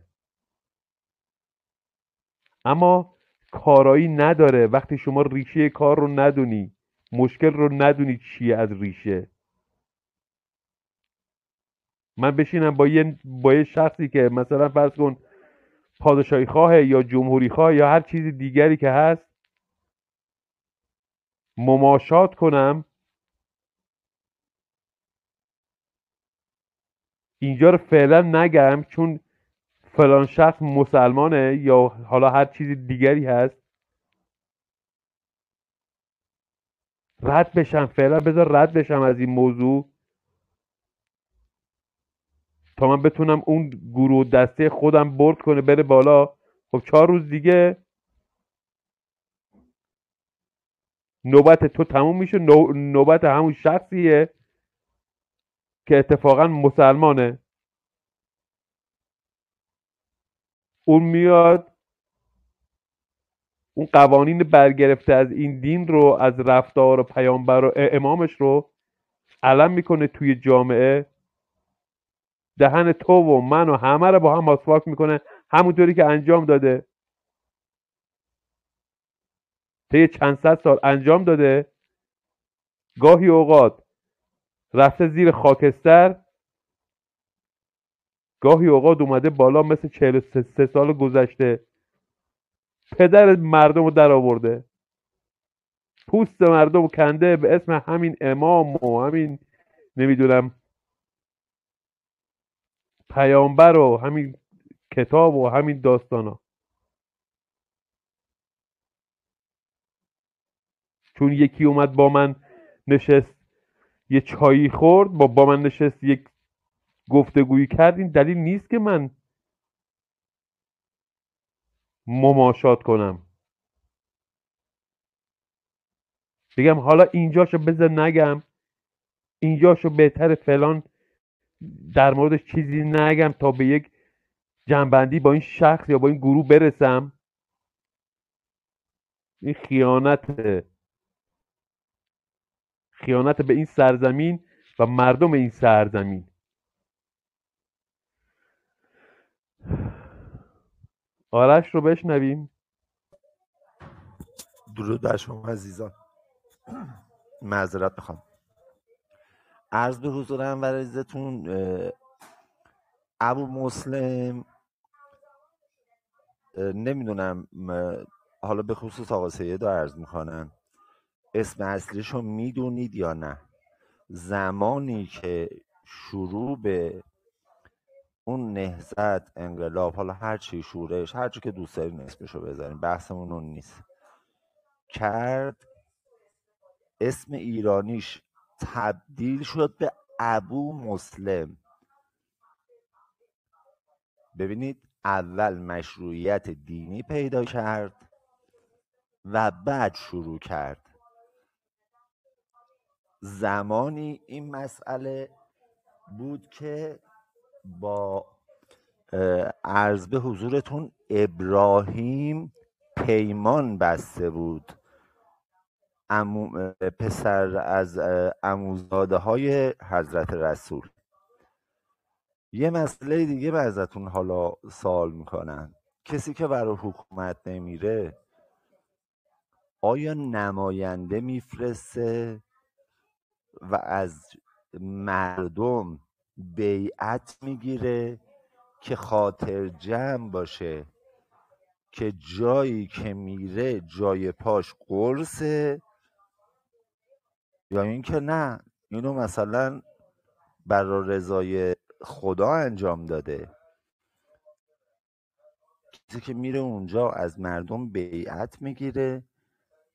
اما کارایی نداره وقتی شما ریشه کار رو ندونی، مشکل رو ندونی چیه از ریشه. من بشینم با یه با یه شخصی که مثلا فرض کن پادشاهی خواه یا جمهوری خواه یا هر چیز دیگری که هست مماشات کنم، اینجا رو فعلا نگم چون فلان شخص مسلمانه یا حالا هر چیز دیگری هست، رد بشم، فعلا بذار رد بشم از این موضوع تا من بتونم اون گروه دسته خودم برد کنه بره بالا. خب چهار روز دیگه نوبت تو تموم میشه، نوبت همون شخصیه که اتفاقا مسلمانه، اون میاد اون قوانین برگرفته از این دین رو، از رفتار و پیامبر و امامش رو علم میکنه توی جامعه، دهن تو و من و همه رو با هم مسواک میکنه همونطوری که انجام داده، طی چند صد سال انجام داده. گاهی اوقات رفته زیر خاکستر، گاهی اوقات اومده بالا، مثل چهل و سه سال گذشته پدر مردم رو در آورده، پوست مردم رو کنده به اسم همین امام و همین نمیدونم پیامبر و همین کتاب و همین داستانا. چون یکی اومد با من نشست یه چایی خورد، با با من نشست یک گفتگویی کرد، این دلیل نیست که من مماشات کنم بگم حالا اینجاشو بذار نگم، اینجاشو بهتر فلان در موردش چیزی نگم تا به یک جنبندی با این شخص یا با این گروه برسم. این خیانته، خیانت به این سرزمین و مردم این سرزمین. آرش رو بشنویم. درود بر شما عزیزان، معذرت میخوام. عرض به حضور انور عزیزتون، ابو مسلم نمیدونم، حالا به خصوص آقا سید رو عرض میکنم، اسم اصلیش رو میدونید یا نه؟ زمانی که شروع به اون نهضت، انقلاب، حالا هر چی، شورش، هر چی که دوست دارین اسمشو بذارین، بحثمون اون نیست، کرد اسم ایرانیش تبدیل شد به ابو مسلم. ببینید، اول مشروعیت دینی پیدا کرد و بعد شروع کرد. زمانی این مسئله بود که با عرض به حضورتون ابراهیم پیمان بسته بود، امو، پسر از عموزاده های حضرت رسول. یه مسئله دیگه برزتون حالا سوال میکنن، کسی که برای حکومت نمیره آیا نماینده میفرسته و از مردم بیعت میگیره که خاطر جمع باشه که جایی که میره جای پاش قرصه، یا اینکه نه اینو مثلا برای رضای خدا انجام داده؟ کسی که میره اونجا از مردم بیعت میگیره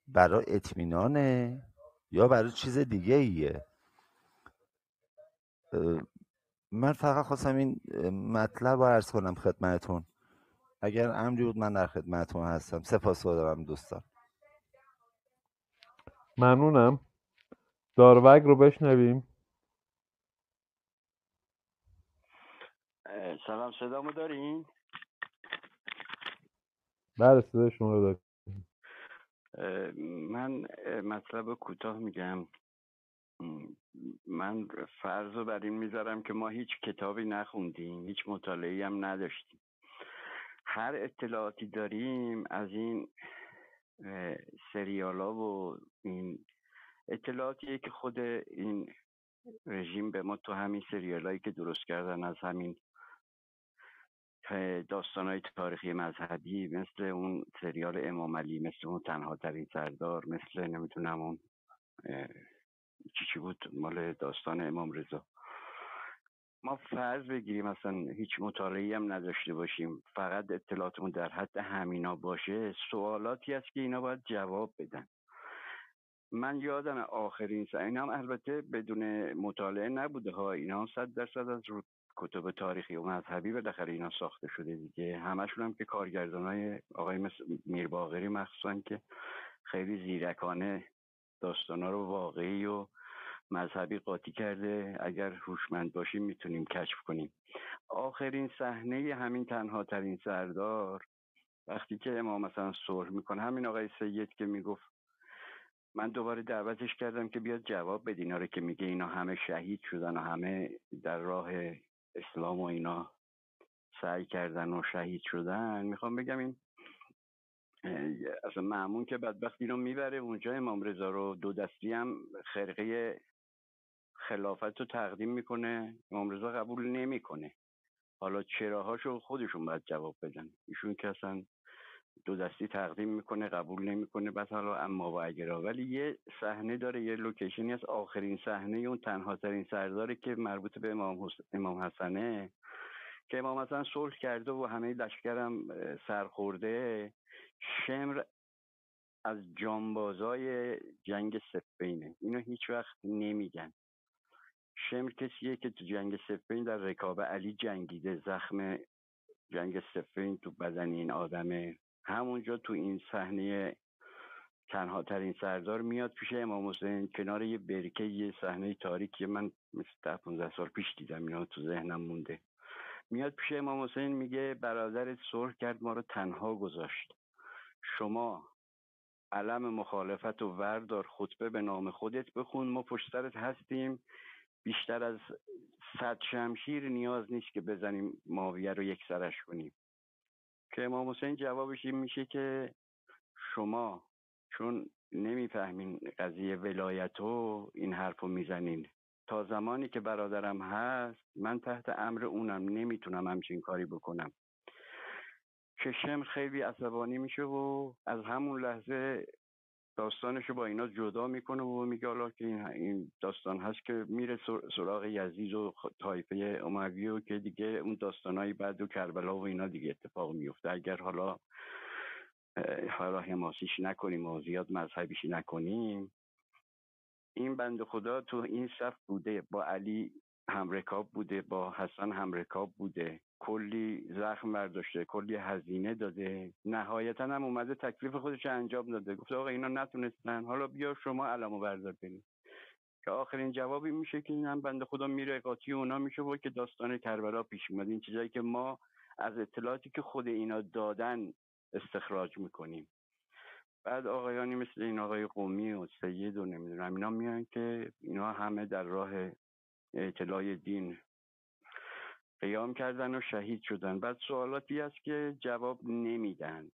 برای اطمینانه یا برای چیز دیگه ایه؟ من فقط خواستم این مطلب رو عرض کنم خدمتون. اگر امری بود من در خدمتون هستم. سپاسگزارم دوستان. ممنونم. داروگ رو بشنویم. سلام، صدامو دارین؟ بله، صدای شما رو داریم. من مطلب کوتاه میگم. من فرض رو بر این میذارم که ما هیچ کتابی نخوندیم، هیچ مطالعه‌ای هم نداشتیم. هر اطلاعاتی داریم از این سریالا و این اطلاعاتی که خود این رژیم به ما تو همین سریالایی که درست کردن از همین داستانهای تاریخی مذهبی، مثل اون سریال امام علی، مثل اون تنها ترین سردار، مثل نمیتونم اون چی چی بود مال داستان امام رضا. ما فرض بگیریم اصلا هیچ مطالعه‌ای هم نداشته باشیم، فقط اطلاعاتمون در حد همینا باشه، سوالاتی هست که اینا باید جواب بدن. من یادم آخرین سر، این هم البته بدون مطالعه نبوده ها، اینا هم صد درصد از رو کتب تاریخی و مذهبی بالاخره اینا ساخته شده دیگه، همشون هم که کارگردانای آقای میرباقری، مخصوصا که خیلی زیرکانه داستانا رو واقعی و مذهبی قاطی کرده. اگر هوشمند باشیم میتونیم کشف کنیم. آخرین صحنه همین تنها ترین سردار، وقتی که امام مثلا صلح میکنه، همین آقای سید که میگفت، من دوباره دعوتش کردم که بیاد جواب بده اینا رو که میگه اینا همه شهید شدن و همه در راه اسلام و اینا سعی کردن و شهید شدن. میخوام بگم این اصلا معمون که بدبخت اینو میبره اونجا، امام رضا رو دو دستی هم خرقه خلافت رو تقدیم میکنه، امام رضا قبول نمیکنه. حالا چراهاشو خودشون باید جواب بدن، ایشون که اصلا دو دستی تقدیم میکنه، قبول نمیکنه. بعد حالا اما و اگرا، ولی یه صحنه داره، یه لوکیشنی هست، آخرین صحنه اون تنها ترین سرداره که مربوط به امام حسن، امام حسنه، که امام حسن صلح کرده و همه لشکرم سرخورده. شمر از جانبازای جنگ صفینه. اینو هیچ وقت نمیگن. شمر کسیه که تو جنگ صفین در رکاب علی جنگیده، زخم جنگ صفین تو بدن این آدمه. همونجا تو این صحنه تنها ترین سردار میاد پیش امام حسین کنار یه برکه، یه صحنه تاریکی، من مثل پانزده سال پیش دیدم، اینا تو ذهنم مونده. میاد پیش امام حسین میگه برادرت صلح کرد، ما رو تنها گذاشت، شما علم مخالفت و وردار، خطبه به نام خودت بخون، ما پشت سرت هستیم، بیشتر از صد شمشیر نیاز نیست که بزنیم معاویه رو یک سرش کنیم. که امام حسین جوابش این میشه که شما چون نمیفهمین قضیه ولایتو این حرفو میزنین، تا زمانی که برادرم هست من تحت امر اونم، نمیتونم همچین کاری بکنم. که شمر خیلی عصبانی میشه و از همون لحظه داستانشو با اینا جدا میکنه و میگه حالا که این داستان هست که میره سراغ یزید و طایفه اموی و که دیگه اون داستانهای بعد و کربلا و اینا دیگه اتفاق میفته. اگر حالا حالا حماسیش نکنیم و زیاد مذهبیش نکنیم، این بند خدا تو این صف بوده، با علی همرکاب بوده، با حسن همرکاب بوده، کلی زخم برداشته، کلی هزینه داده، نهایتا هم اومده تکلیف خودش انجام داده، گفته آقا اینا نتونستن، حالا بیا شما علمو بردار برید، که آخرین جوابی میشه که این هم بنده خدا میره قاطی اونا میشه و که داستان کربلا پیش میاد. این چیزایی که ما از اطلاعاتی که خود اینا دادن استخراج میکنیم. بعد آقایانی مثل این آقای قومی و سید و نمیدونم اینا میان که اینا همه در راه اطلاع دین قیام کردن و شهید شدن. بعد سوالاتی هست که جواب نمیدن.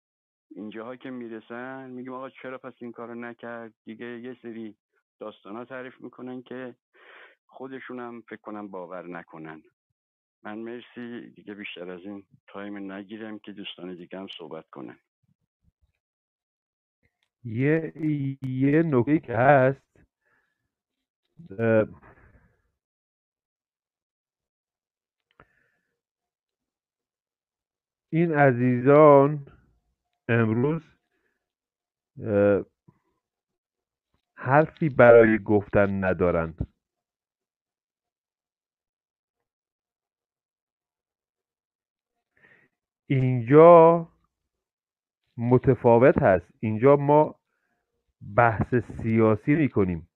اینجاها که میرسن میگیم آقا چرا پس این کارو نکرد؟ دیگه یه سری داستانا تعریف میکنن که خودشونم فکر کنم باور نکنن. من مرسی دیگه بیشتر از این تایم نگیرم که دوستان دیگه هم صحبت کنن. یه یه نکته که هست ده... این عزیزان امروز حرفی برای گفتن ندارن. اینجا متفاوت هست. اینجا ما بحث سیاسی میکنیم.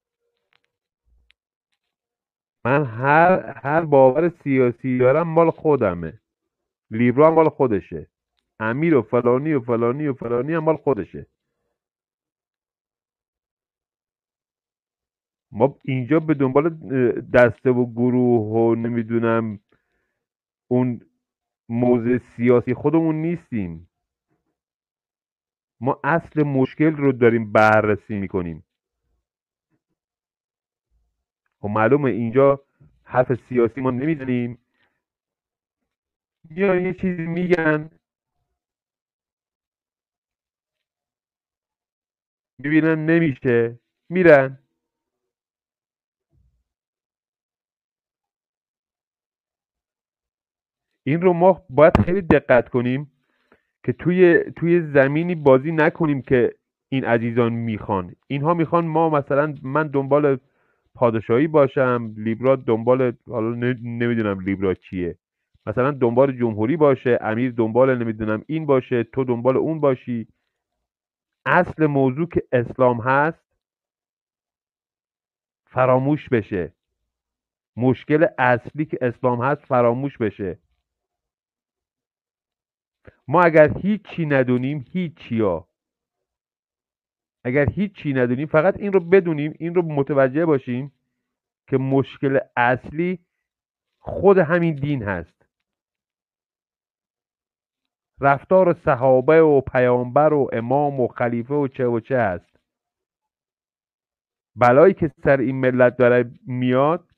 من هر هر باور سیاسی دارم مال خودمه، لیبرا مال خودشه، امیر و فلانی و فلانی و فلانی هم مال خودشه. ما اینجا به دنبال دسته و گروه و نمیدونم اون موضع سیاسی خودمون نیستیم. ما اصل مشکل رو داریم بررسی میکنیم. و معلومه اینجا حرف سیاسی ما نمیزنیم. یا یه چیزی میگن، میبینن نمیشه، میرن. این رو ما باید خیلی دقت کنیم که توی توی زمینی بازی نکنیم که این عزیزان میخوان. اینها میخوان ما مثلا من دنبال پادشاهی باشم، لیبرا دنبال حالا نمیدونم لیبرا چیه، مثلا دنبال جمهوری باشه، امیر دنبال نمیدونم این باشه، تو دنبال اون باشی. اصل موضوع که اسلام هست فراموش بشه. مشکل اصلی که اسلام هست فراموش بشه. ما اگر هیچی ندونیم، هیچی ها اگر هیچی ندونیم، فقط این رو بدونیم، این رو متوجه باشیم که مشکل اصلی خود همین دین هست. رفتار صحابه و پیامبر و امام و خلیفه و چه و چه هست. بلایی که سر این ملت داره میاد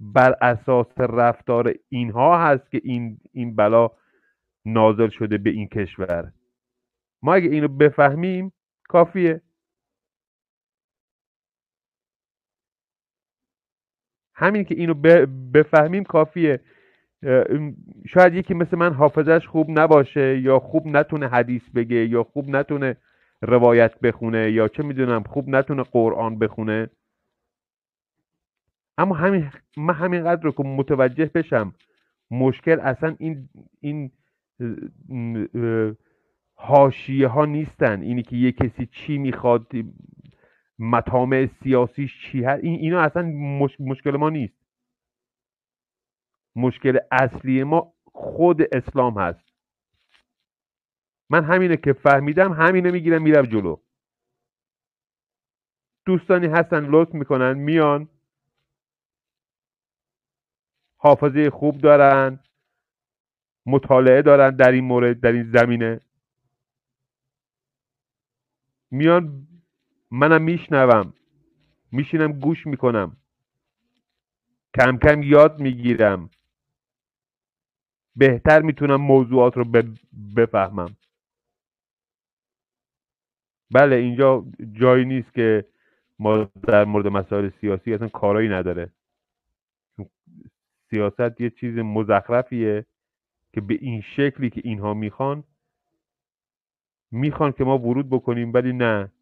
بر اساس رفتار اینها هست که این این بلا نازل شده به این کشور. ما اگه اینو بفهمیم کافیه. همین که اینو بفهمیم کافیه. شاید یکی مثل من حافظش خوب نباشه، یا خوب نتونه حدیث بگه، یا خوب نتونه روایت بخونه، یا چه میدونم خوب نتونه قرآن بخونه. اما همین من همینقدر رو که متوجه بشم مشکل اصلا این این حاشیه ها نیستن، اینی که یه کسی چی میخواد، مطامع سیاسیش چی هست، این اینا اصلا مش... مشکل ما نیست. مشکل اصلی ما خود اسلام هست. من همینه که فهمیدم همینه میگیرم میرم جلو. دوستانی هستن لطف میکنن میان، حافظه خوب دارن، مطالعه دارن در این مورد، در این زمینه میان. منم میشنوم، میشینم گوش میکنم، کم کم یاد میگیرم، بهتر میتونم موضوعات رو بفهمم. بله اینجا جایی نیست که ما در مورد مسائل سیاسی اصلا کارایی نداره. سیاست یه چیز مزخرفیه که به این شکلی که اینها میخوان میخوان که ما ورود بکنیم، ولی نه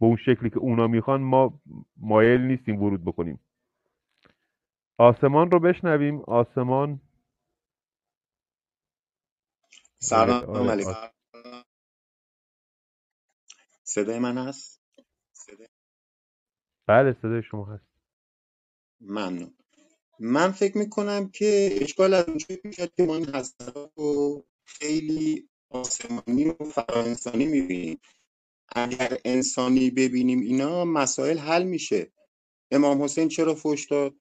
به اون شکلی که اونا میخوان ما مایل نیستیم ورود بکنیم. آسمان رو بشنویم. آسمان سلام علیکم. صدای من هست؟ صدای... بله صدای شما هست. ممنون. من فکر میکنم که اشکال از اونجایی میاد که ما این حساب رو خیلی آسمانی و فرانسانی میبینیم. اگر انسانی ببینیم اینا مسائل حل میشه. امام حسین چرا فحش داد؟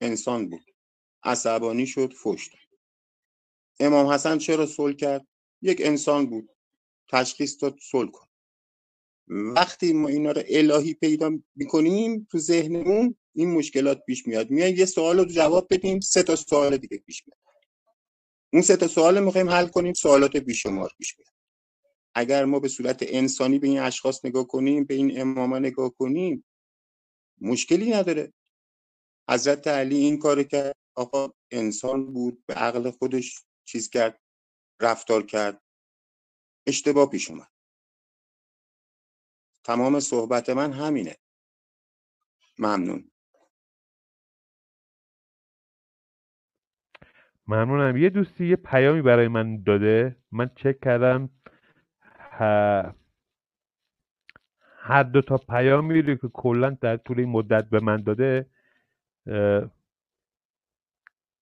انسان بود، عصبانی شد، فحش داد. امام حسن چرا صلح کرد؟ یک انسان بود، تشخیص داد، صلح کرد. وقتی ما اینا رو الهی پیدا میکنیم تو ذهنمون این مشکلات پیش میاد. میایم یه سوال رو جواب بدیم، سه تا سوال دیگه پیش میاد. اون سه تا سوال رو میخوایم حل کنیم، سوالات بیشمار پیش میاد. اگر ما به صورت انسانی به این اشخاص نگاه کنیم، به این اماما نگاه کنیم، مشکلی نداره. حضرت علی این کارو کرد، آقا انسان بود، به عقل خودش چیز کرد، رفتار کرد، اشتباه پیش اومد. تمام صحبت من همینه. ممنون. ممنونم. یه دوستی یه پیامی برای من داده، من چک کردم ه... هر دو تا پیامی رو که کلا در طول این مدت به من داده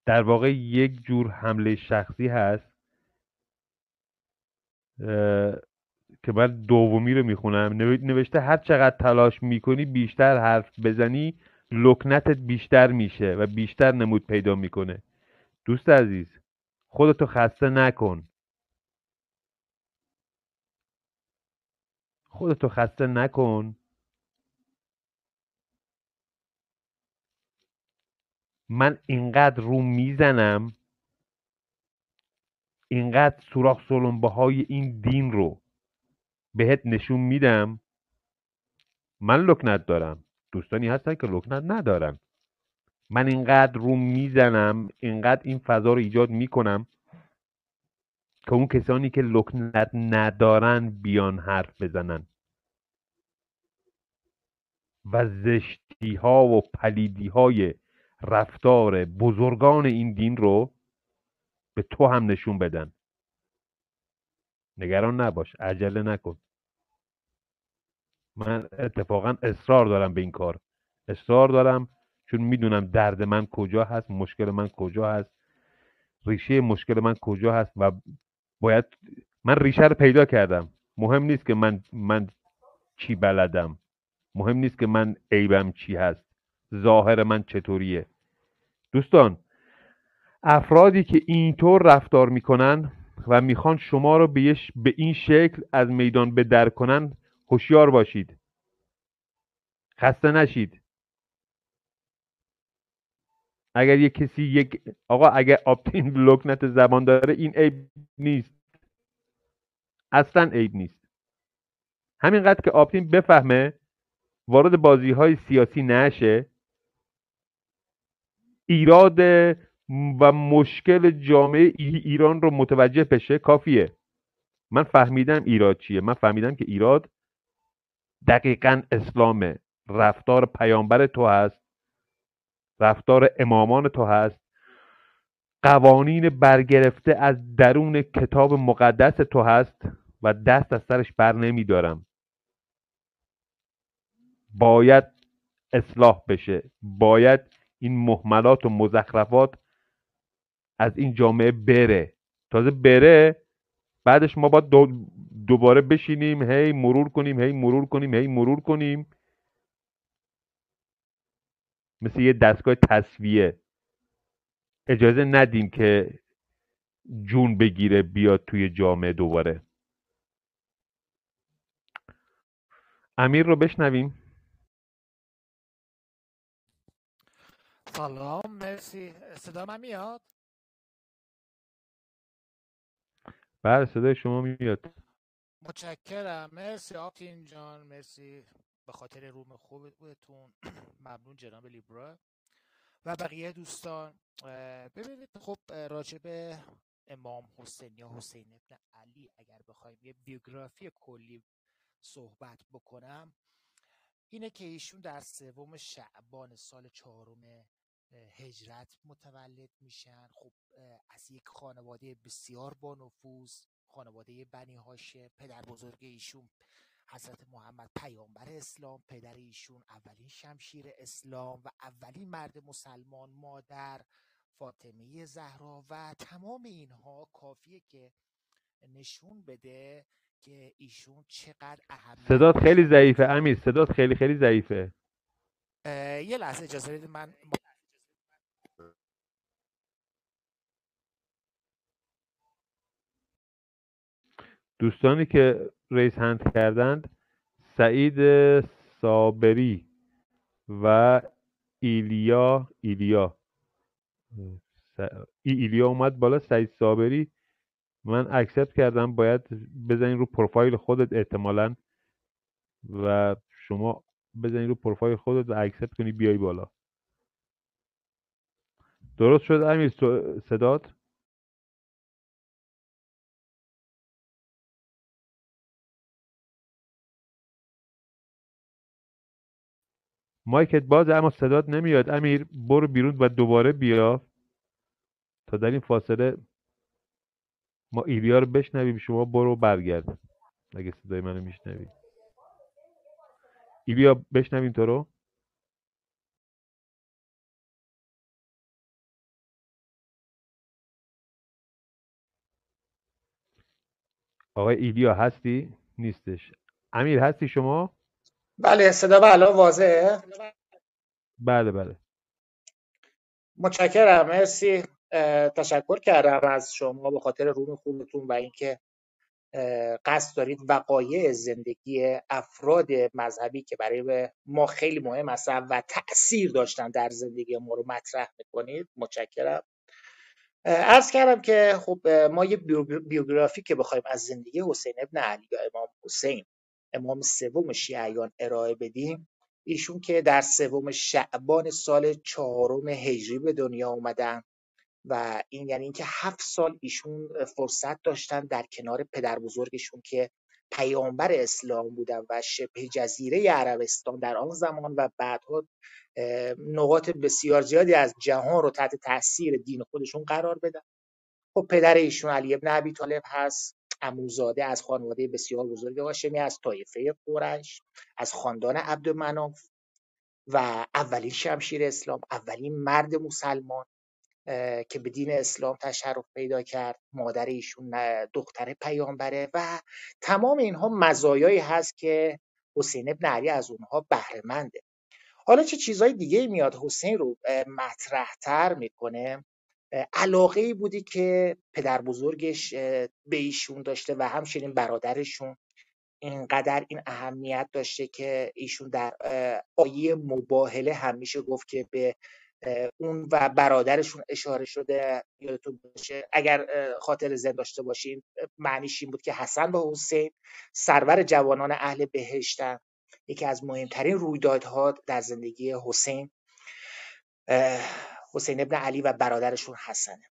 در واقع یک جور حمله شخصی هست که بعد دومی رو میخونم. نوشته هر چقدر تلاش میکنی بیشتر حرف بزنی لکنتت بیشتر میشه و بیشتر نمود پیدا میکنه. دوست عزیز خودتو خسته نکن، خودتو خسته نکن. من اینقدر رو میزنم، اینقدر سوراخ سلنبه‌های این دین رو بهت نشون میدم. من لکنت دارم، دوستانی هستن که لکنت ندارن. من اینقدر رو میزنم، اینقدر این فضا رو ایجاد میکنم که اون کسانی که لکنت ندارن بیان حرف بزنن و زشتی ها و پلیدی های رفتار بزرگان این دین رو به تو هم نشون بدن. نگران نباش، عجله نکن. من اتفاقا اصرار دارم به این کار، اصرار دارم، چون میدونم درد من کجا هست، مشکل من کجا هست، ریشه مشکل من کجا هست و باید من ریشه رو پیدا کردم. مهم نیست که من من چی بلدم، مهم نیست که من عیبم چی هست، ظاهر من چطوریه. دوستان افرادی که اینطور رفتار میکنن و میخوان شما رو به این شکل از میدان به در کنن، هوشیار باشید، خسته نشید. اگر یک کسی یک آقا اگر آپتین لکنت زبان داره این عیب نیست، اصلا عیب نیست. همینقدر که آپتین بفهمه، وارد بازی های سیاسی نشه، ایراد و مشکل جامعه ایران رو متوجه بشه کافیه. من فهمیدم ایراد چیه، من فهمیدم که ایراد دقیقاً اسلامه، رفتار پیامبر تو هست، رفتار امامان تو هست، قوانین برگرفته از درون کتاب مقدس تو هست و دست از سرش بر نمی دارم. باید اصلاح بشه، باید این مهملات و مزخرفات از این جامعه بره. تازه بره بعدش ما باید دو دوباره بشینیم هی مرور کنیم هی مرور کنیم هی مرور کنیم، مثل یه دستگاه تصفیه. اجازه ندیم که جون بگیره بیاد توی جامعه دوباره. امیر رو بشنویم. سلام، مرسی. صدا من میاد؟ بله صدای شما میاد. متشکرم. مرسی آتین جان، مرسی به خاطر روم خوبتون. ممنون جناب لیبرا و بقیه دوستان. ببینید خب راجب امام حسین یا حسین ابن علی اگر بخوایم یه بیوگرافی کلی صحبت بکنم اینه که ایشون در سوم شعبان سال چهارم هجرت متولد میشن. خب از یک خانواده بسیار با نفوذ، خانواده بنی هاشم. پدر بزرگ ایشون حضرت محمد پیامبر اسلام، پدر ایشون اولین شمشیر اسلام و اولین مرد مسلمان، مادر فاطمه زهرا، و تمام اینها کافیه که نشون بده که ایشون چقدر اهمیت. صدات خیلی ضعیفه امیر، صدات خیلی خیلی ضعیفه. یه لحظه اجازه بدید من دوستانی که ریز هند کردند، سعید صابری و ایلیا ایلیا س... ای ایلیا اومد بالا. سعید صابری من اکسپت کردم، باید بزنین رو پروفایل خودت احتمالاً و شما بزنین رو پروفایل خودت و اکسپت کنی بیای بالا. درست شد امیر صدات؟ مایکت بازه اما صدات نمیاد. امیر برو بیرون و دوباره بیا تا در این فاصله ما ایلیا رو بشنویم. شما برو برگرد اگه صدای منو میشنوی. ایلیا بشنویم تو رو. آقای ایلیا هستی؟ نیستش. امیر هستی شما؟ بله صدا الان واضحه؟ بله بله. متشکرم، مرسی. تشکر کردم از شما به خاطر روم خوبتون و اینکه قصد دارید وقایع زندگی افراد مذهبی که برای ما خیلی مهم هستن و تأثیر داشتن در زندگی ما رو مطرح میکنید. متشکرم. عرض کردم که خب ما یه بیوگرافی که بخوایم از زندگی حسین ابن علی یا امام حسین، امام سوم شیعیان ارائه بدیم، ایشون که در سوم شعبان سال چهارم هجری به دنیا اومدن و این یعنی اینکه هفت سال ایشون فرصت داشتن در کنار پدر بزرگشون که پیامبر اسلام بودن و شبه جزیره عربستان در آن زمان و بعدها نقاط بسیار زیادی از جهان رو تحت تاثیر دین خودشون قرار بدن. خب پدر ایشون علی بن ابی طالب هست، عموزاده از خانواده بسیار بزرگ هاشمی، از طایفه قریش، از خاندان عبدالمناف و اولین شمشیر اسلام، اولین مرد مسلمان که به دین اسلام تشرف پیدا کرد. مادر ایشون دختر پیامبره و تمام اینها مزایایی هست که حسین ابن علی از اونها بهره منده. حالا چه چیزهای دیگه میاد حسین رو مطرح تر میکنه؟ علاقه‌ای بودی که پدر بزرگش به ایشون داشته و همچنین برادرشون اینقدر این اهمیت داشته که ایشون در آیه مباهله همیشه گفت که به اون و برادرشون اشاره شده. یادتون باشه اگر خاطر زنده داشته باشین معنیش این بود که حسن و حسین سرور جوانان اهل بهشتن. یکی از مهمترین رویدادها در زندگی حسین حسین ابن علی و برادرشون حسنه.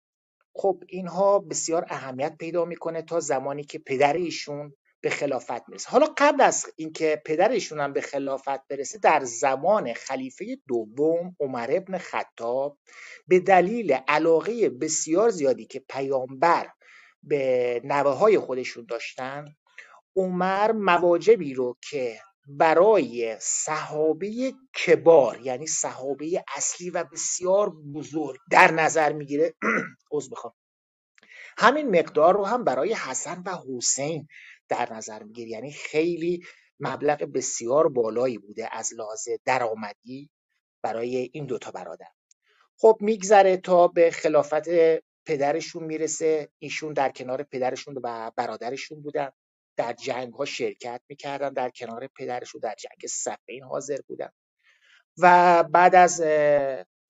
خب اینها بسیار اهمیت پیدا میکنه تا زمانی که پدر ایشون به خلافت میرسه. حالا قبل از اینکه پدر ایشون هم به خلافت برسه، در زمان خلیفه دوم عمر ابن خطاب، به دلیل علاقه بسیار زیادی که پیامبر به نوه‌های خودشون داشتن، عمر مواجبی رو که برای صحابه کبار یعنی صحابه اصلی و بسیار بزرگ در نظر میگیره عذر بخوام، همین مقدار رو هم برای حسن و حسین در نظر میگیره. یعنی خیلی مبلغ بسیار بالایی بوده از لحاظ درآمدی برای این دوتا برادر. خب میگذره تا به خلافت پدرشون میرسه. ایشون در کنار پدرشون و برادرشون بودن، در جنگ ها شرکت میکردن، در کنار پدرشون در جنگ صفین حاضر بودن و بعد از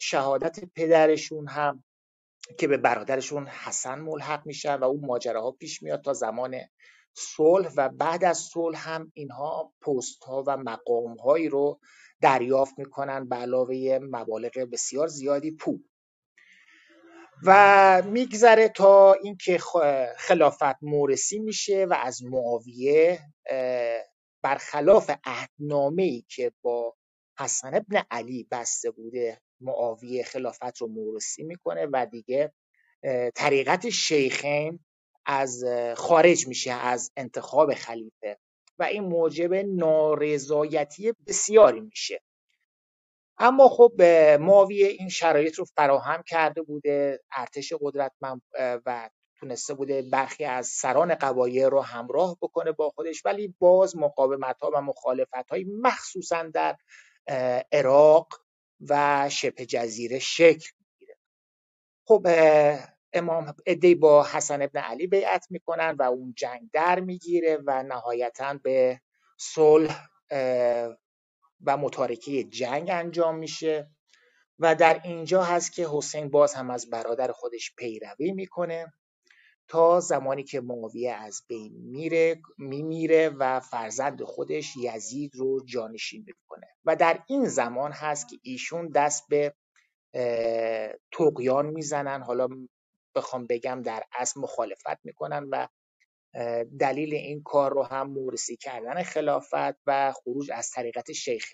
شهادت پدرشون هم که به برادرشون حسن ملحق میشن و اون ماجراها پیش میاد تا زمان صلح و بعد از صلح هم اینها پست ها و مقام هایی رو دریافت میکنن به علاوه مبالغ بسیار زیادی پول. و میگذره تا اینکه خلافت مورثی میشه و از معاویه برخلاف عهدنامه‌ای که با حسن ابن علی بسته بوده معاویه خلافت رو مورثی میکنه و دیگه طریقت شیخین از خارج میشه از انتخاب خلیفه و این موجب نارضایتی بسیاری میشه. اما خب معاویه این شرایط رو فراهم کرده بوده، ارتش قدرتمند و تونسته بوده برخی از سران قبایل رو همراه بکنه با خودش، ولی باز مقاومت‌ها و مخالفت‌های مخصوصاً در عراق و شبه جزیره شکل می‌گیره. خب امام عده‌ای با حسن ابن علی بیعت میکنن و اون جنگ در میگیره و نهایتاً به صلح و متارکه جنگ انجام میشه و در اینجا هست که حسین باز هم از برادر خودش پیروی میکنه تا زمانی که معاویه از بین میره میمیره و فرزند خودش یزید رو جانشین میکنه و در این زمان هست که ایشون دست به طغیان میزنن، حالا بخوام بگم در اصل مخالفت میکنن و دلیل این کار رو هم مورثی کردن خلافت و خروج از طریقت شیخ.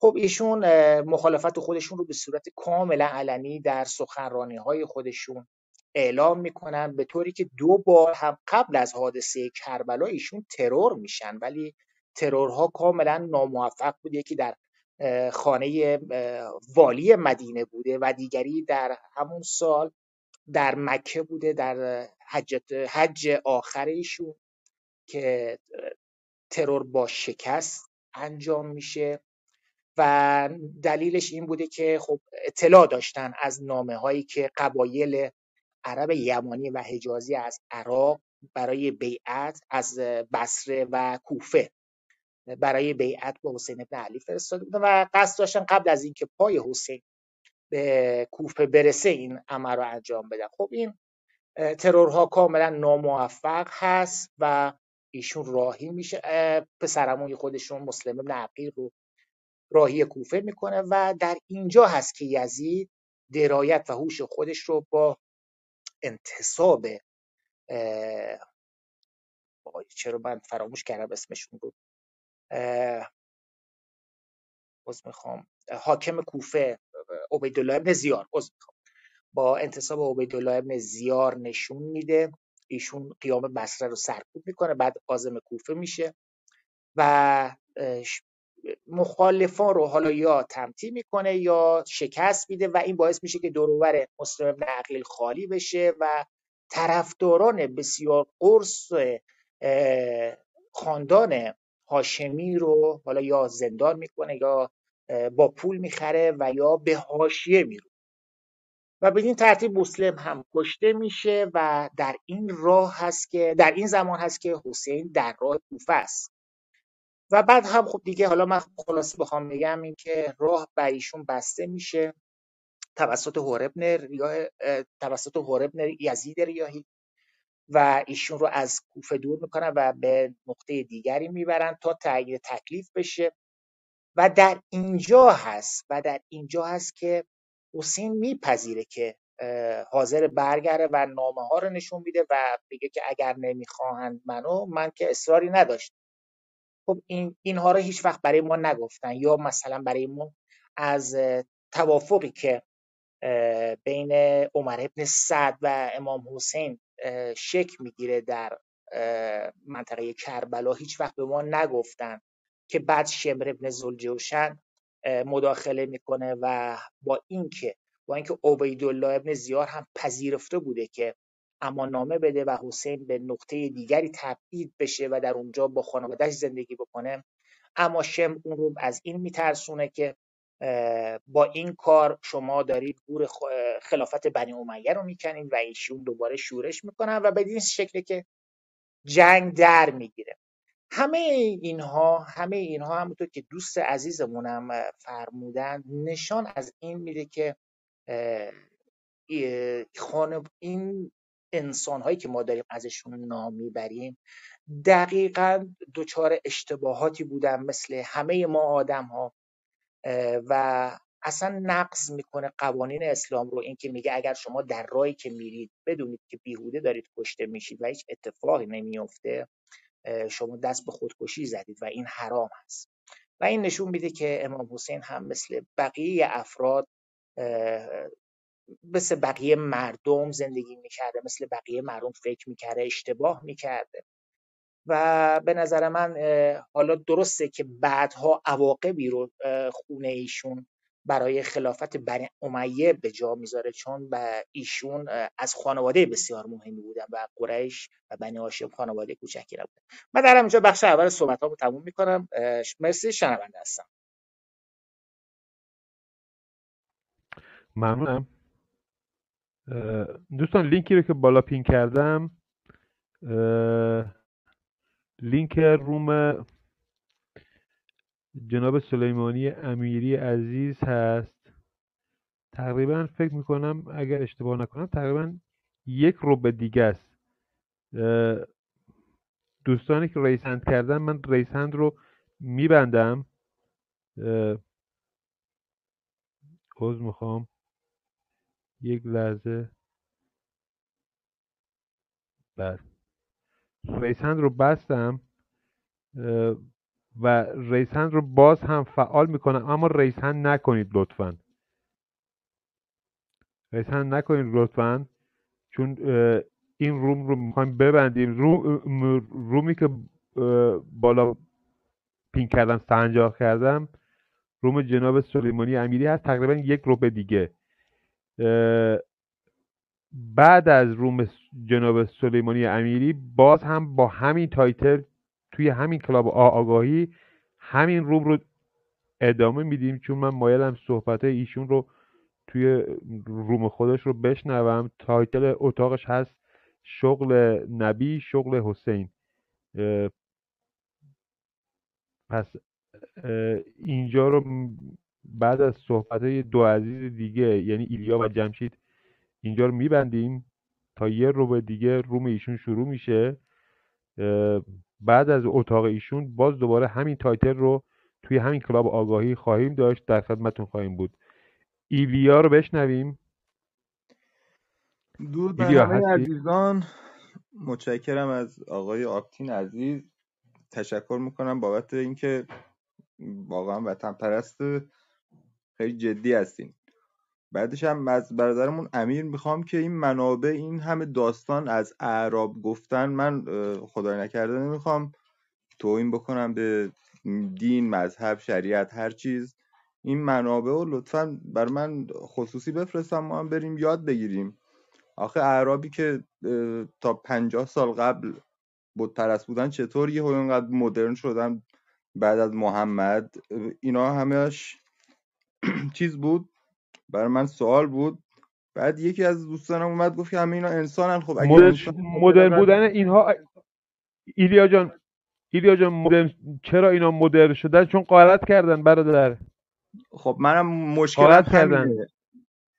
خب ایشون مخالفت خودشون رو به صورت کاملا علنی در سخنرانی های خودشون اعلام میکنن، به طوری که دو بار هم قبل از حادثه کربلا ایشون ترور میشن، ولی ترورها کاملا ناموفق بود. یکی در خانه والی مدینه بوده و دیگری در همون سال در مکه بوده در حجت حج آخرشون که ترور با شکست انجام میشه و دلیلش این بوده که خب اطلاع داشتن از نامه هایی که قبایل عرب یمانی و حجازی از عراق برای بیعت از بصره و کوفه برای بیعت با حسین بن علی فرستاده بودن و قصد داشتن قبل از اینکه پای حسین به کوفه برسه این عمل رو انجام بدن. خب این ترورها کاملا ناموفق هست و ایشون راهی میشه، پسرعموی خودشون مسلم بن عقیل رو راهی کوفه میکنه و در اینجا هست که یزید درایت و هوش خودش رو با انتصاب چرا من فراموش کردم اسمشون بود از میخوام حاکم کوفه عبیدالله بن زیاد از میخوام با انتصاب عبیدالله بن زیاد نشون میده. ایشون قیام بصره رو سرکوب میکنه، بعد عازم کوفه میشه و مخالفان رو حالا یا تمتی میکنه یا شکست میده و این باعث میشه که دروبر مسلم بن عقیل خالی بشه و طرفداران بسیار قرص خاندان هاشمی رو حالا یا زندان میکنه یا با پول میخره و یا به حاشیه میره و به این ترتیب مسلم هم کشته میشه و در این راه هست که در این زمان هست که حسین در راه کوفه است و بعد هم خب دیگه حالا من خلاصه بخوام بگم این که راه بر ایشون بسته میشه توسط حور بن توسط حور بن یزید ریاحی و ایشون رو از کوفه دور میکنن و به نقطه دیگری میبرن تا تعیین تکلیف بشه و در اینجا هست و در اینجا هست که حسین میپذیره که حاضر برگره و نامه ها رو نشون میده و میگه که اگر نمیخواهند منو من که اصراری نداشتم. خب این اینها رو هیچ وقت برای ما نگفتن یا مثلا برای ما از توافقی که بین عمر بن سعد و امام حسین شک میگیره در منطقه کربلا هیچ وقت به ما نگفتن که بعد شمر ابن ذوالجوشن مداخله میکنه و با اینکه با اینکه عبیدالله ابن زیاد هم پذیرفته بوده که اما نامه بده و حسین به نقطه دیگری تبعید بشه و در اونجا با خانوادهش زندگی بکنه، اما شمر اون رو از این میترسونه که با این کار شما دارید گور خلافت بنی امیه رو میکنید و ایشون دوباره شورش میکنن و بدین شکلی که جنگ در میگیره. همه اینها همه اینها همونطور که دوست عزیزمونم فرمودن نشان از این میده که این انسان‌هایی که ما داریم ازشون نام میبریم دقیقاً دچار اشتباهاتی بودن مثل همه ما آدم‌ها و اصلا نقض میکنه قوانین اسلام رو، اینکه میگه اگر شما در راهی که میرید بدونید که بیهوده دارید کشته میشید و هیچ اتفاقی نمیفته، شما دست به خودکشی زدید و این حرام هست. و این نشون میده که امام حسین هم مثل بقیه افراد، مثل بقیه مردم زندگی میکرده، مثل بقیه مردم فکر میکرده، اشتباه میکرده. و به نظر من حالا درسته که بعدها عواقبی رو خونه ایشون برای خلافت بنی امیه به جا میذاره، چون به ایشون از خانواده بسیار مهمی بودن و قریش و بنی هاشم خانواده کوچکی نبودن. من در همینجا بخش اول صحبت‌ها رو تموم میکنم. مرسی، شنونده هستم. ممنونم دوستان. لینکی رو که بالا پین کردم، لینک روم جناب سلیمانی امیری عزیز هست. تقریبا فکر میکنم اگر اشتباه نکنم تقریبا یک روبه دیگه است. دوستانی که ریس هند کردن، من ریس هند رو میبندم. عذر میخوام، یک لحظه. بس ریس هند رو بستم و ریس هند رو باز هم فعال میکنم، اما ریس هند نکنید لطفاً. ریس هند نکنید لطفاً، چون این روم رو میخوایم ببندیم. روم رومی که بالا پین کردم، سنجاق کردم، روم جناب سلیمانی امیری هست، تقریبا یک روبه دیگه. بعد از روم جناب سلیمانی امیری باز هم با همین تایتل توی همین کلاب آگاهی همین روم رو ادامه میدیم، چون من مایلم صحبت ایشون رو توی روم خودش رو بشنوم. تایتل اتاقش هست شغل نبی، شغل حسین. پس اینجا رو بعد از صحبت دو عزیز دیگه، یعنی ایلیا و جمشید، اینجا رو میبندیم تا یه روم دیگه روم ایشون شروع میشه. بعد از اتاق ایشون باز دوباره همین تایتل رو توی همین کلاب آگاهی خواهیم داشت، در خدمتتون خواهیم بود. ایلیا رو بشنویم. دور برنامه عزیزان، متشکرم از آقای آپتین عزیز. تشکر میکنم بابت اینکه واقعا وطن پرست خیلی جدی هستین. بعدش هم از برادرمون امیر میخوام که این منابع، این همه داستان از اعراب گفتن، من خدای نکرده نمیخوام توهین بکنم به دین، مذهب، شریعت، هر چیز. این منابع رو لطفا بر من خصوصی بفرستم، ما هم بریم یاد بگیریم. آخه اعرابی که تا پنجاه سال قبل بت پرست بودن چطور یه اینقدر مدرن شدن بعد از محمد؟ اینا همهش چیز بود، برای من سوال بود. بعد یکی از دوستانم اومد گفت که همه اینا انسانن. خب اگه انسان مدرن بودن اینها، ایلیا جان، ایلیا جان، مدرن چرا اینا مدرن شدن؟ چون غارت کردن برادر. خب منم مشکلات کردن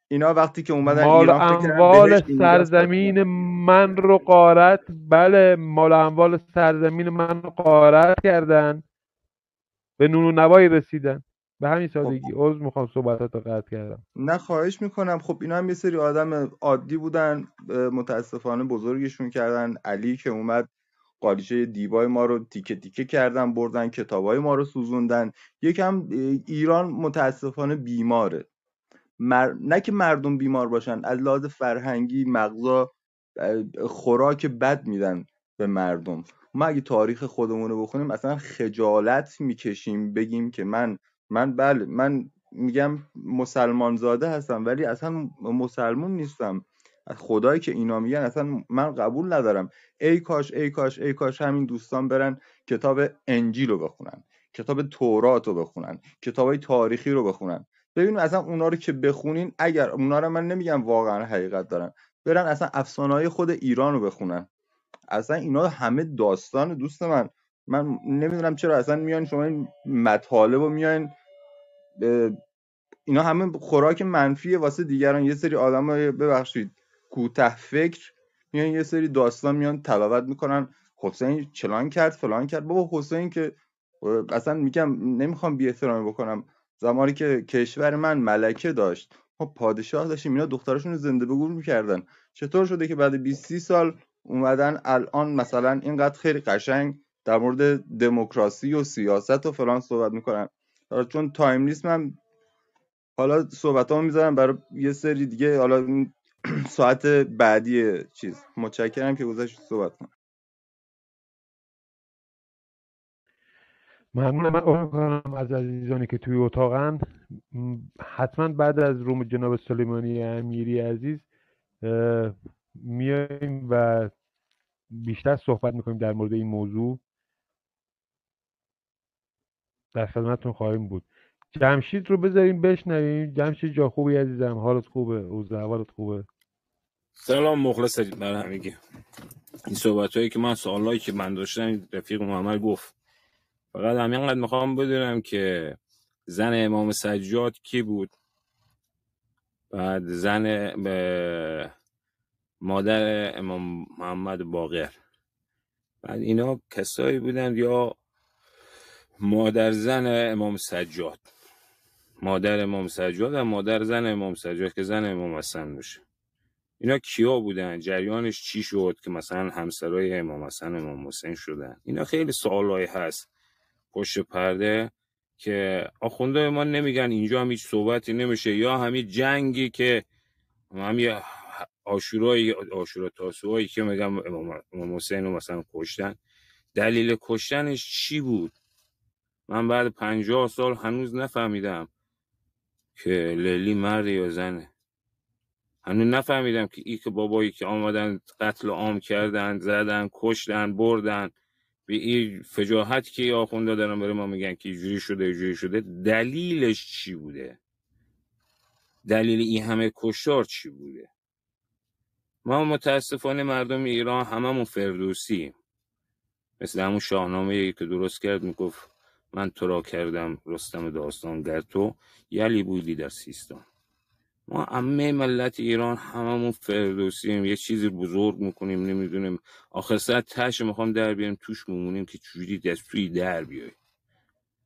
اینا وقتی که اومدن مال ایران، اموال سرزمین من رو غارت، بله مال اموال سرزمین من رو غارت کردن، به نون و نوایی رسیدن. به همین سادگی. عذر خب. میخوام صحبتاتو قطع کردم. نه خواهش میکنم. خب اینا هم یه سری آدم عادی بودن، متاسفانه بزرگشون کردن. علی که اومد قالیچه دیبای ما رو تیکه تیکه کردن، بردن کتابای ما رو سوزوندن. یکم ایران متاسفانه بیماره. مر... نه که مردم بیمار باشن، از لحاظ فرهنگی مغزا خوراک بد میدن به مردم. ما اگه تاریخ خودمون رو بخونیم اصلا خجالت میکشیم بگیم که من من بله من میگم مسلمان زاده هستم، ولی اصلا مسلمون نیستم. از خدایی که اینا میگن اصلا من قبول ندارم. ای کاش ای کاش ای کاش همین دوستان برن کتاب انجیل رو بخونن، کتاب تورات رو بخونن، کتابای تاریخی رو بخونن. ببینید اصلا اونا رو که بخونین، اگر اونا رو، من نمیگم واقعا حقیقت دارن، برن اصلا افسانه‌های خود ایران رو بخونن. اصلا اینا همه داستان دوست من. من نمیدونم چرا اصلا میان شما این مطالب رو میان، اینا همه خوراک منفیه واسه دیگران. یه سری آدم های ببخشید کوته فکر میان یه سری داستان میان تلاوت میکنن حسین چلان کرد فلان کرد. بابا حسین که اصلا میگم نمیخوام بی احترامی بکنم، زمانی که کشور من ملکه داشت، ما پادشاه داشتیم، اینا دخترشون رو زنده به گور میکردن. چطور شده که بعد بیست سی سال اومدن الان مثلا اینقدر خیلی قشنگ در مورد دموکراسی و سیاست و فلان صحبت میکنن؟ چون تایم نیست، من حالا صحبتامو میذارم برای یه سری دیگه، حالا ساعت بعدی چیز. متشکرم که گذاشتید صحبت کنم. ممنونم. من آرزو می‌کنم از عزیزانی که توی اتاقند حتما بعد از روم جناب سلیمانی امیری عزیز میایم و بیشتر صحبت میکنیم در مورد این موضوع، در خدمتتون خواهیم بود. جمشید رو بذاریم بشنویم. جمشید جا خوبی عزیزم؟ حالت خوبه؟ اوضاع احوالت خوبه؟ سلام، مخلصید برای همگی. این صحبتایی که من، سوالایی که من داشتم رفیق محمد گفت، فقط همینقدر میخوام بدونم که زن امام سجاد کی بود؟ بعد زن به مادر امام محمد باقر، بعد اینا کسایی بودن یا مادر زن امام سجاد، مادر امام سجاد و مادر زن امام سجاد که زن امام حسن باشه، اینا کیا بودن؟ جریانش چی شد که مثلا همسرای امام حسن امام حسین شدن؟ اینا خیلی سوالایی هست پشت پرده که آخوندهای ما نمیگن، اینجا هم هیچ صحبتی نمیشه. یا همین جنگی که همین عاشورای عاشورا تاسوعایی که میگم امام حسین رو مثلا کشتن، دلیل کشتنش چی بود؟ من بعد پنجاه سال هنوز نفهمیدم که لیلی مرد یا زنه، هنوز نفهمیدم که این که بابایی که آمدن قتل عام کردن، زدن، کشتن، بردن، به این فجاحت که آخوندا دارن برای ما میگن که اینجوری شده اینجوری شده، دلیلش چی بوده؟ دلیل این همه کشتار چی بوده؟ ما متاسفانه مردم ایران هممون فردوسی، مثل همون شاهنامه‌ای که درست کرد میگفت من تو را کردم رستم داستان، گر تو یلی بودی در سیستان. ما عمه ملت ایران هممون فردوسیم، یه چیزی بزرگ میکنیم نمیدونیم آخر سر تهش میخوام در بیاریم توش میمونیم که چجوری دستوری در بیاری.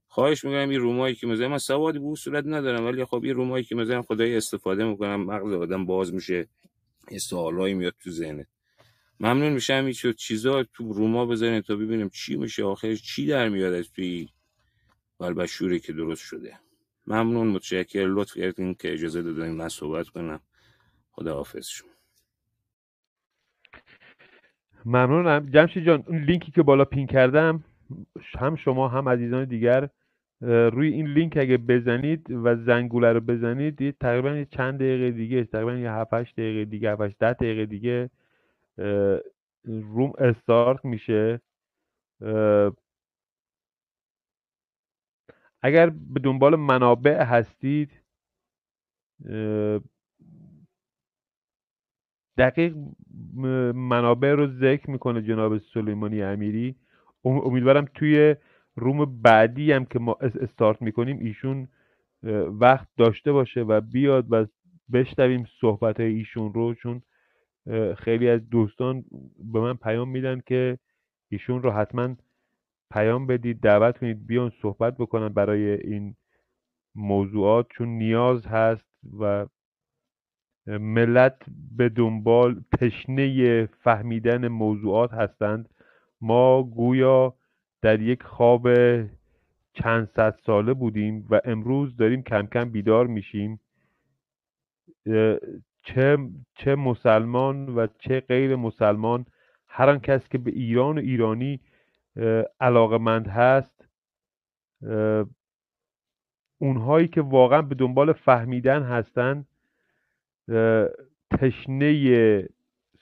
خواهش میکنم این رومایی که مثلا من سوادی به صورت ندارم، ولی خب این رومایی که مثلا خدای استفاده میکنم، مغز آدم باز میشه، سوالایی میاد تو ذهنت. ممنون میشم این چیزا تو روما بزنید تا ببینیم چی میشه، آخرش چی در میاد از توی بلبشوری که درست شده. ممنون، متشکرم، لطف کردین که اجازه دادین من صحبت کنم. خداحافظ شما. ممنونم جمشید جان. اون لینکی که بالا پین کردم، هم شما هم عزیزان دیگر روی این لینک اگه بزنید و زنگوله رو بزنید، تقریبا چند دقیقه دیگه، تقریبا هفت هشت دقیقه دیگه، هفت ده دقیقه دیگه روم استارت میشه. اگر به دنبال منابع هستید، دقیق منابع رو ذکر میکنه جناب سلیمانی امیری. امیدوارم توی روم بعدی هم که ما استارت میکنیم ایشون وقت داشته باشه و بیاد و بشنویم صحبت های ایشون رو، چون خیلی از دوستان به من پیام میدن که ایشون رو حتما پیام بدید، دعوت کنید بیان صحبت بکنن برای این موضوعات، چون نیاز هست و ملت به دنبال تشنه فهمیدن موضوعات هستند. ما گویا در یک خواب چند صد ساله بودیم و امروز داریم کم کم بیدار میشیم. چه چه مسلمان و چه غیر مسلمان، هر آن کس که به ایران و ایرانی علاقمند هست، اونهایی که واقعا به دنبال فهمیدن هستن، تشنه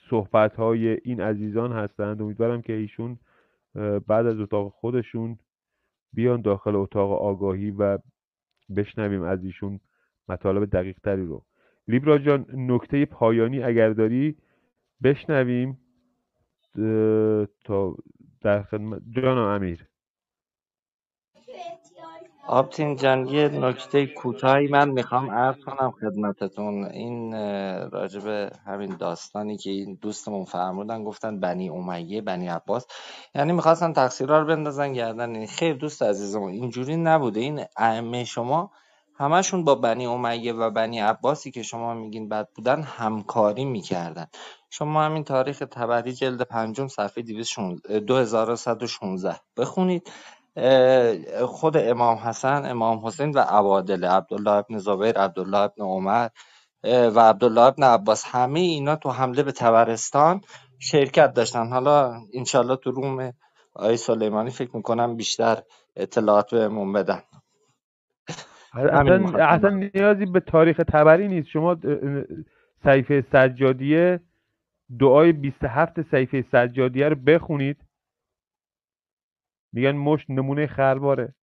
صحبت‌های این عزیزان هستند. امیدوارم که ایشون بعد از اتاق خودشون بیان داخل اتاق آگاهی و بشنویم از ایشون مطالب دقیق تری رو. لیبرا جان، نکته پایانی اگر داری بشنویم تا در خدمت. جانم امیر. آبتین جان یه نکته کوتاهی من میخوام عرض کنم خدمتتون. این راجب همین داستانی که این دوستمون فرمودن، گفتن بنی امیه بنی عباس، یعنی میخواستن تقصیرها رو بندازن گردن. خیر دوست عزیزمون، اینجوری نبوده. این ائمه شما همشون با بنی امیه و بنی عباسی که شما میگین بد بودن همکاری میکردن. شما همین تاریخ تبری جلد پنجم صفحه دو هزار و صد و شانزده بخونید، خود امام حسن، امام حسین و عوادل، عبدالله بن زبیر، عبدالله بن عمر و عبدالله بن عباس، همه اینا تو حمله به طبرستان شرکت داشتن. حالا انشالله تو روم آقای سلیمانی فکر میکنم بیشتر اطلاعات بهمون بدن. اصلا, اصلا نیازی به تاریخ تبری نیست. شما صحیفه سجادیه، دعای بیست و هفت صحیفه سجادیه رو بخونید، میگن مشت نمونه خرباره.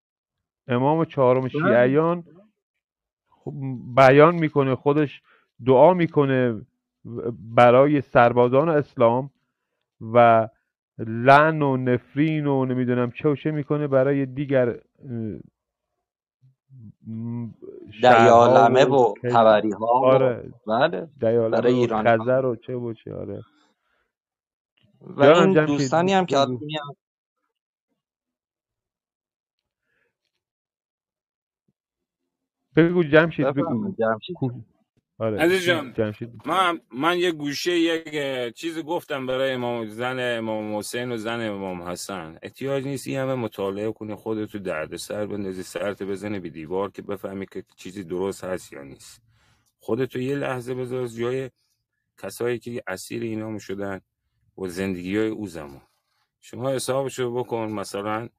امام چهارم شیعیان بیان میکنه، خودش دعا میکنه برای سربازان اسلام و لعن و نفرین و نمیدونم چه و چه میکنه برای دیگر دیالمه و تبری ها. آره. برای ایران خزر و چه و چه. آره. و این دوستانی هم که آدمی هم بگو جمشید بگو جمشید. آره. عزیز جان من من یه گوشه یک چیز گفتم برای امام، زن امام حسین و زن امام حسن. احتیاج نیست این همه مطالعه کنی، خودت تو دردسر بندازی، سرت بزنی به دیوار که بفهمی که چیزی درست هست یا نیست. خودت تو یه لحظه بذار جای کسایی که اسیر اینا می شدن و زندگی‌های او زمان. شما حسابشو بکن، مثلا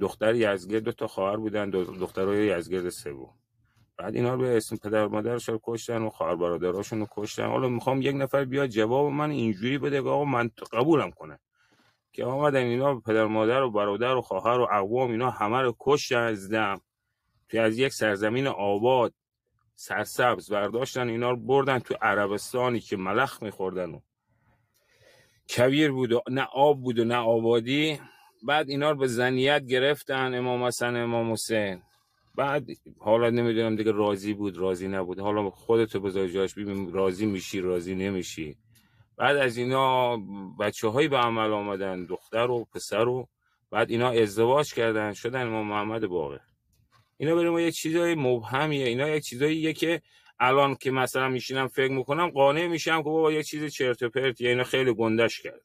دختر یزگرد دو تا خواهر بودن، دخترای یزگرد سوم، بعد اینا رو به اسم پدر مادرش رو کشتن و خواهر برادراشون رو کشتن. حالا میخوام یک نفر بیاد جواب من اینجوری بده که آقا من قبولم کنه که آمدن اینا پدر مادر و برادر و خواهر و اقوام اینا همه رو کشتن از دم، توی از یک سرزمین آباد سرسبز برداشتن اینا رو بردن تو عربستانی که ملخ میخوردن و کویر بود و نه آب بود و نه آبادی. بعد اینا رو به زنیت گرفتن، امام حسن امام حسین. بعد حالا نمیدونم دیگه راضی بود راضی نبود، حالا خودتو بذار جاش ببین راضی میشی راضی نمیشی. بعد از اینا بچه هایی به عمل آمدن، دختر و پسر و بعد اینا ازدواج کردن شدن امام محمد باقر. اینا برای ما یک چیزای مبهمیه، اینا یک چیزاییه که الان که مثلا میشینم فکر میکنم قانع میشم که بابا یک چیز چرت و پرت، یا اینا خیلی گندش کردن.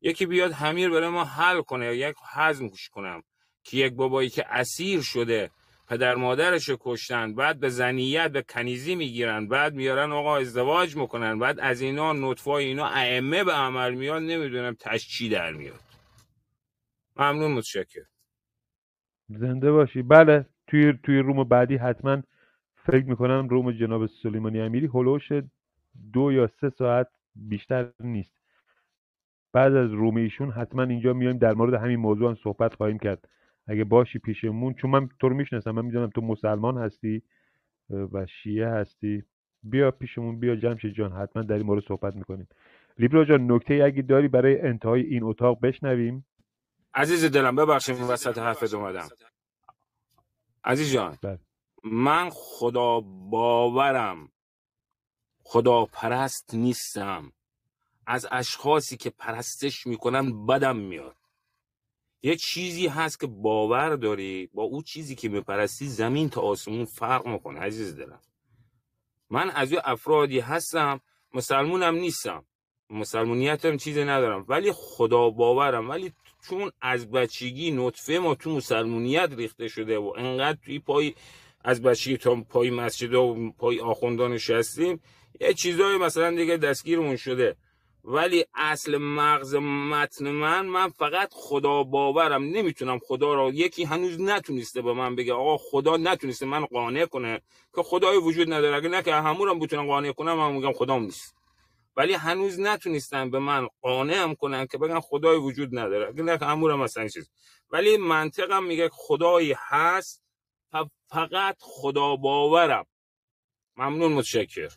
یکی بیاد همیر برای ما حل کنه، یک هضمش کنم که یک بابایی که اسیر شده پدر مادرشو کشتن، بعد به زنیت به کنیزی میگیرن، بعد میارن آقا ازدواج میکنن، بعد از اینا نطفه اینا ائمه به عمل میاد، نمیدونم تشچی در میاد. ممنون، متشکرم، زنده باشی. بله توی توی روم بعدی حتما فکر میکنم روم جناب سلیمانی امیری هلوش دو یا سه ساعت بیشتر نیست. بعد از روم ایشون حتما اینجا میایم در مورد همین موضوع هم صحبت خواهیم کرد اگه باشی پیشمون، چون من تو رو میشناسم، من میدونم تو مسلمان هستی و شیعه هستی. بیا پیشمون، بیا جمشید جان، حتما در این مورد صحبت میکنیم. لیبرو جان نکته ای اگه داری برای انتهای این اتاق بشنویم. عزیز دلم ببخشید وسط حرفت اومدم. عزیز جان بل. من خدا باورم، خدا پرست نیستم. از اشخاصی که پرستش میکنن بدم میاد. یه چیزی هست که باور داری، با اون چیزی که میپرستی زمین تا آسمون فرق میکنه عزیز دلم. من از یه افرادی هستم، مسلمونم نیستم، مسلمونیتم چیزی ندارم، ولی خدا باورم. ولی چون از بچگی نطفه ما تو مسلمونیت ریخته شده و انقدر توی پای از بچگی تا پای مسجدها و پای آخوندان نشستیم، یه چیزایی مثلا دیگه دستگیرمون شده، ولی اصل مغز متن من من فقط خدا باورم. نمیتونم خدا را، یکی هنوز نتونسته به من بگه آقا خدا، نتونسته من قانع کنه که خدای وجود نداره. اگه نه که همورم بتونم قانع کنم، من میگم خدام نیست، ولی هنوز نتونستن به من قانعم کنن که بگن خدای وجود نداره. اگه نه که همورم اصلا چیز، ولی منطقم میگه خدایی هست، فقط خدا باورم. ممنون، متشکرم،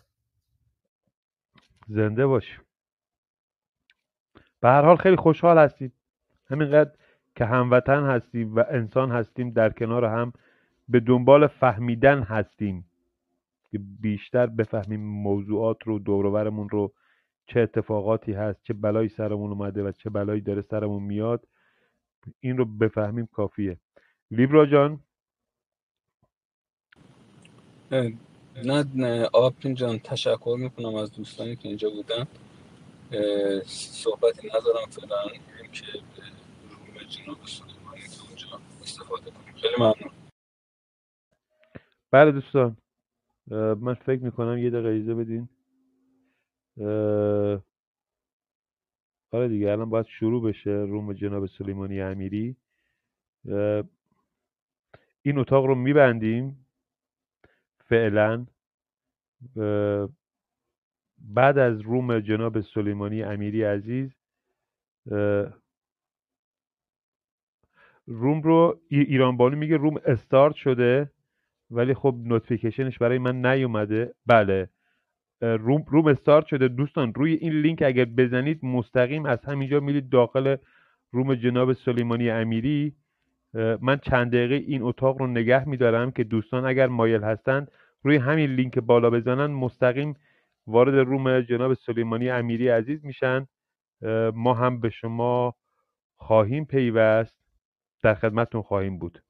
زنده باش. به هر حال خیلی خوشحال هستید. همینقدر که هموطن هستیم و انسان هستیم، در کنار هم به دنبال فهمیدن هستیم که بیشتر بفهمیم موضوعات رو، دوروبرمون رو، چه اتفاقاتی هست، چه بلایی سرمون اومده و چه بلایی داره سرمون میاد، این رو بفهمیم کافیه. لیبرا جان؟ نه, نه آبتون جان، تشکر میکنم از دوستانی که اینجا بودن. صحبتی ندارم فعلا، میگم که روم جناب سلیمانی که اونجا استفاده کنیم. خیلی ممنون. بله دوستان، من فکر میکنم یه دقیقه اجازه بدین. آره دیگه الان باید شروع بشه روم جناب سلیمانی امیری. این اتاق رو میبندیم فعلا. بعد از روم جناب سلیمانی امیری عزیز، روم رو ایرانبانو میگه روم استارت شده، ولی خب نوتیفیکیشنش برای من نیومده. بله روم روم استارت شده دوستان. روی این لینک اگر بزنید مستقیم از همینجا میرید داخل روم جناب سلیمانی امیری. من چند دقیقه این اتاق رو نگه میدارم که دوستان اگر مایل هستند روی همین لینک بالا بزنن مستقیم وارد روم جناب سلیمانی امیری عزیز میشن. ما هم به شما خواهیم پیوست، در خدمتتون خواهیم بود.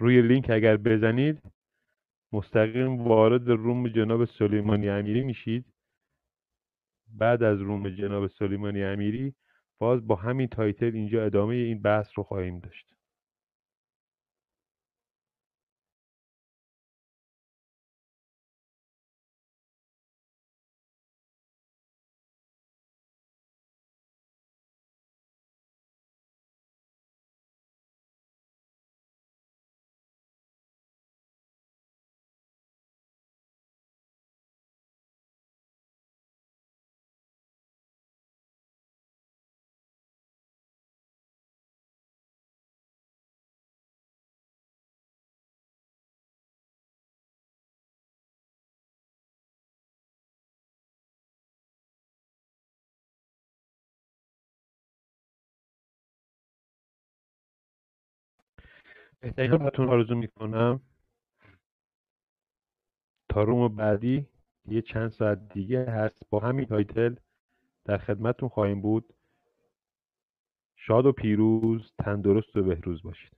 روی لینک اگر بزنید مستقیم وارد روم جناب سلیمانی امیری میشید. بعد از روم جناب سلیمانی امیری باز با همین تایتل اینجا ادامه این بحث رو خواهیم داشت. بهترین حالتون آرزو میکنم تا روم بعدی یه چند ساعت دیگه هست با همین تایتل در خدمتتون خواهیم بود. شاد و پیروز، تندرست و بهروز باشید.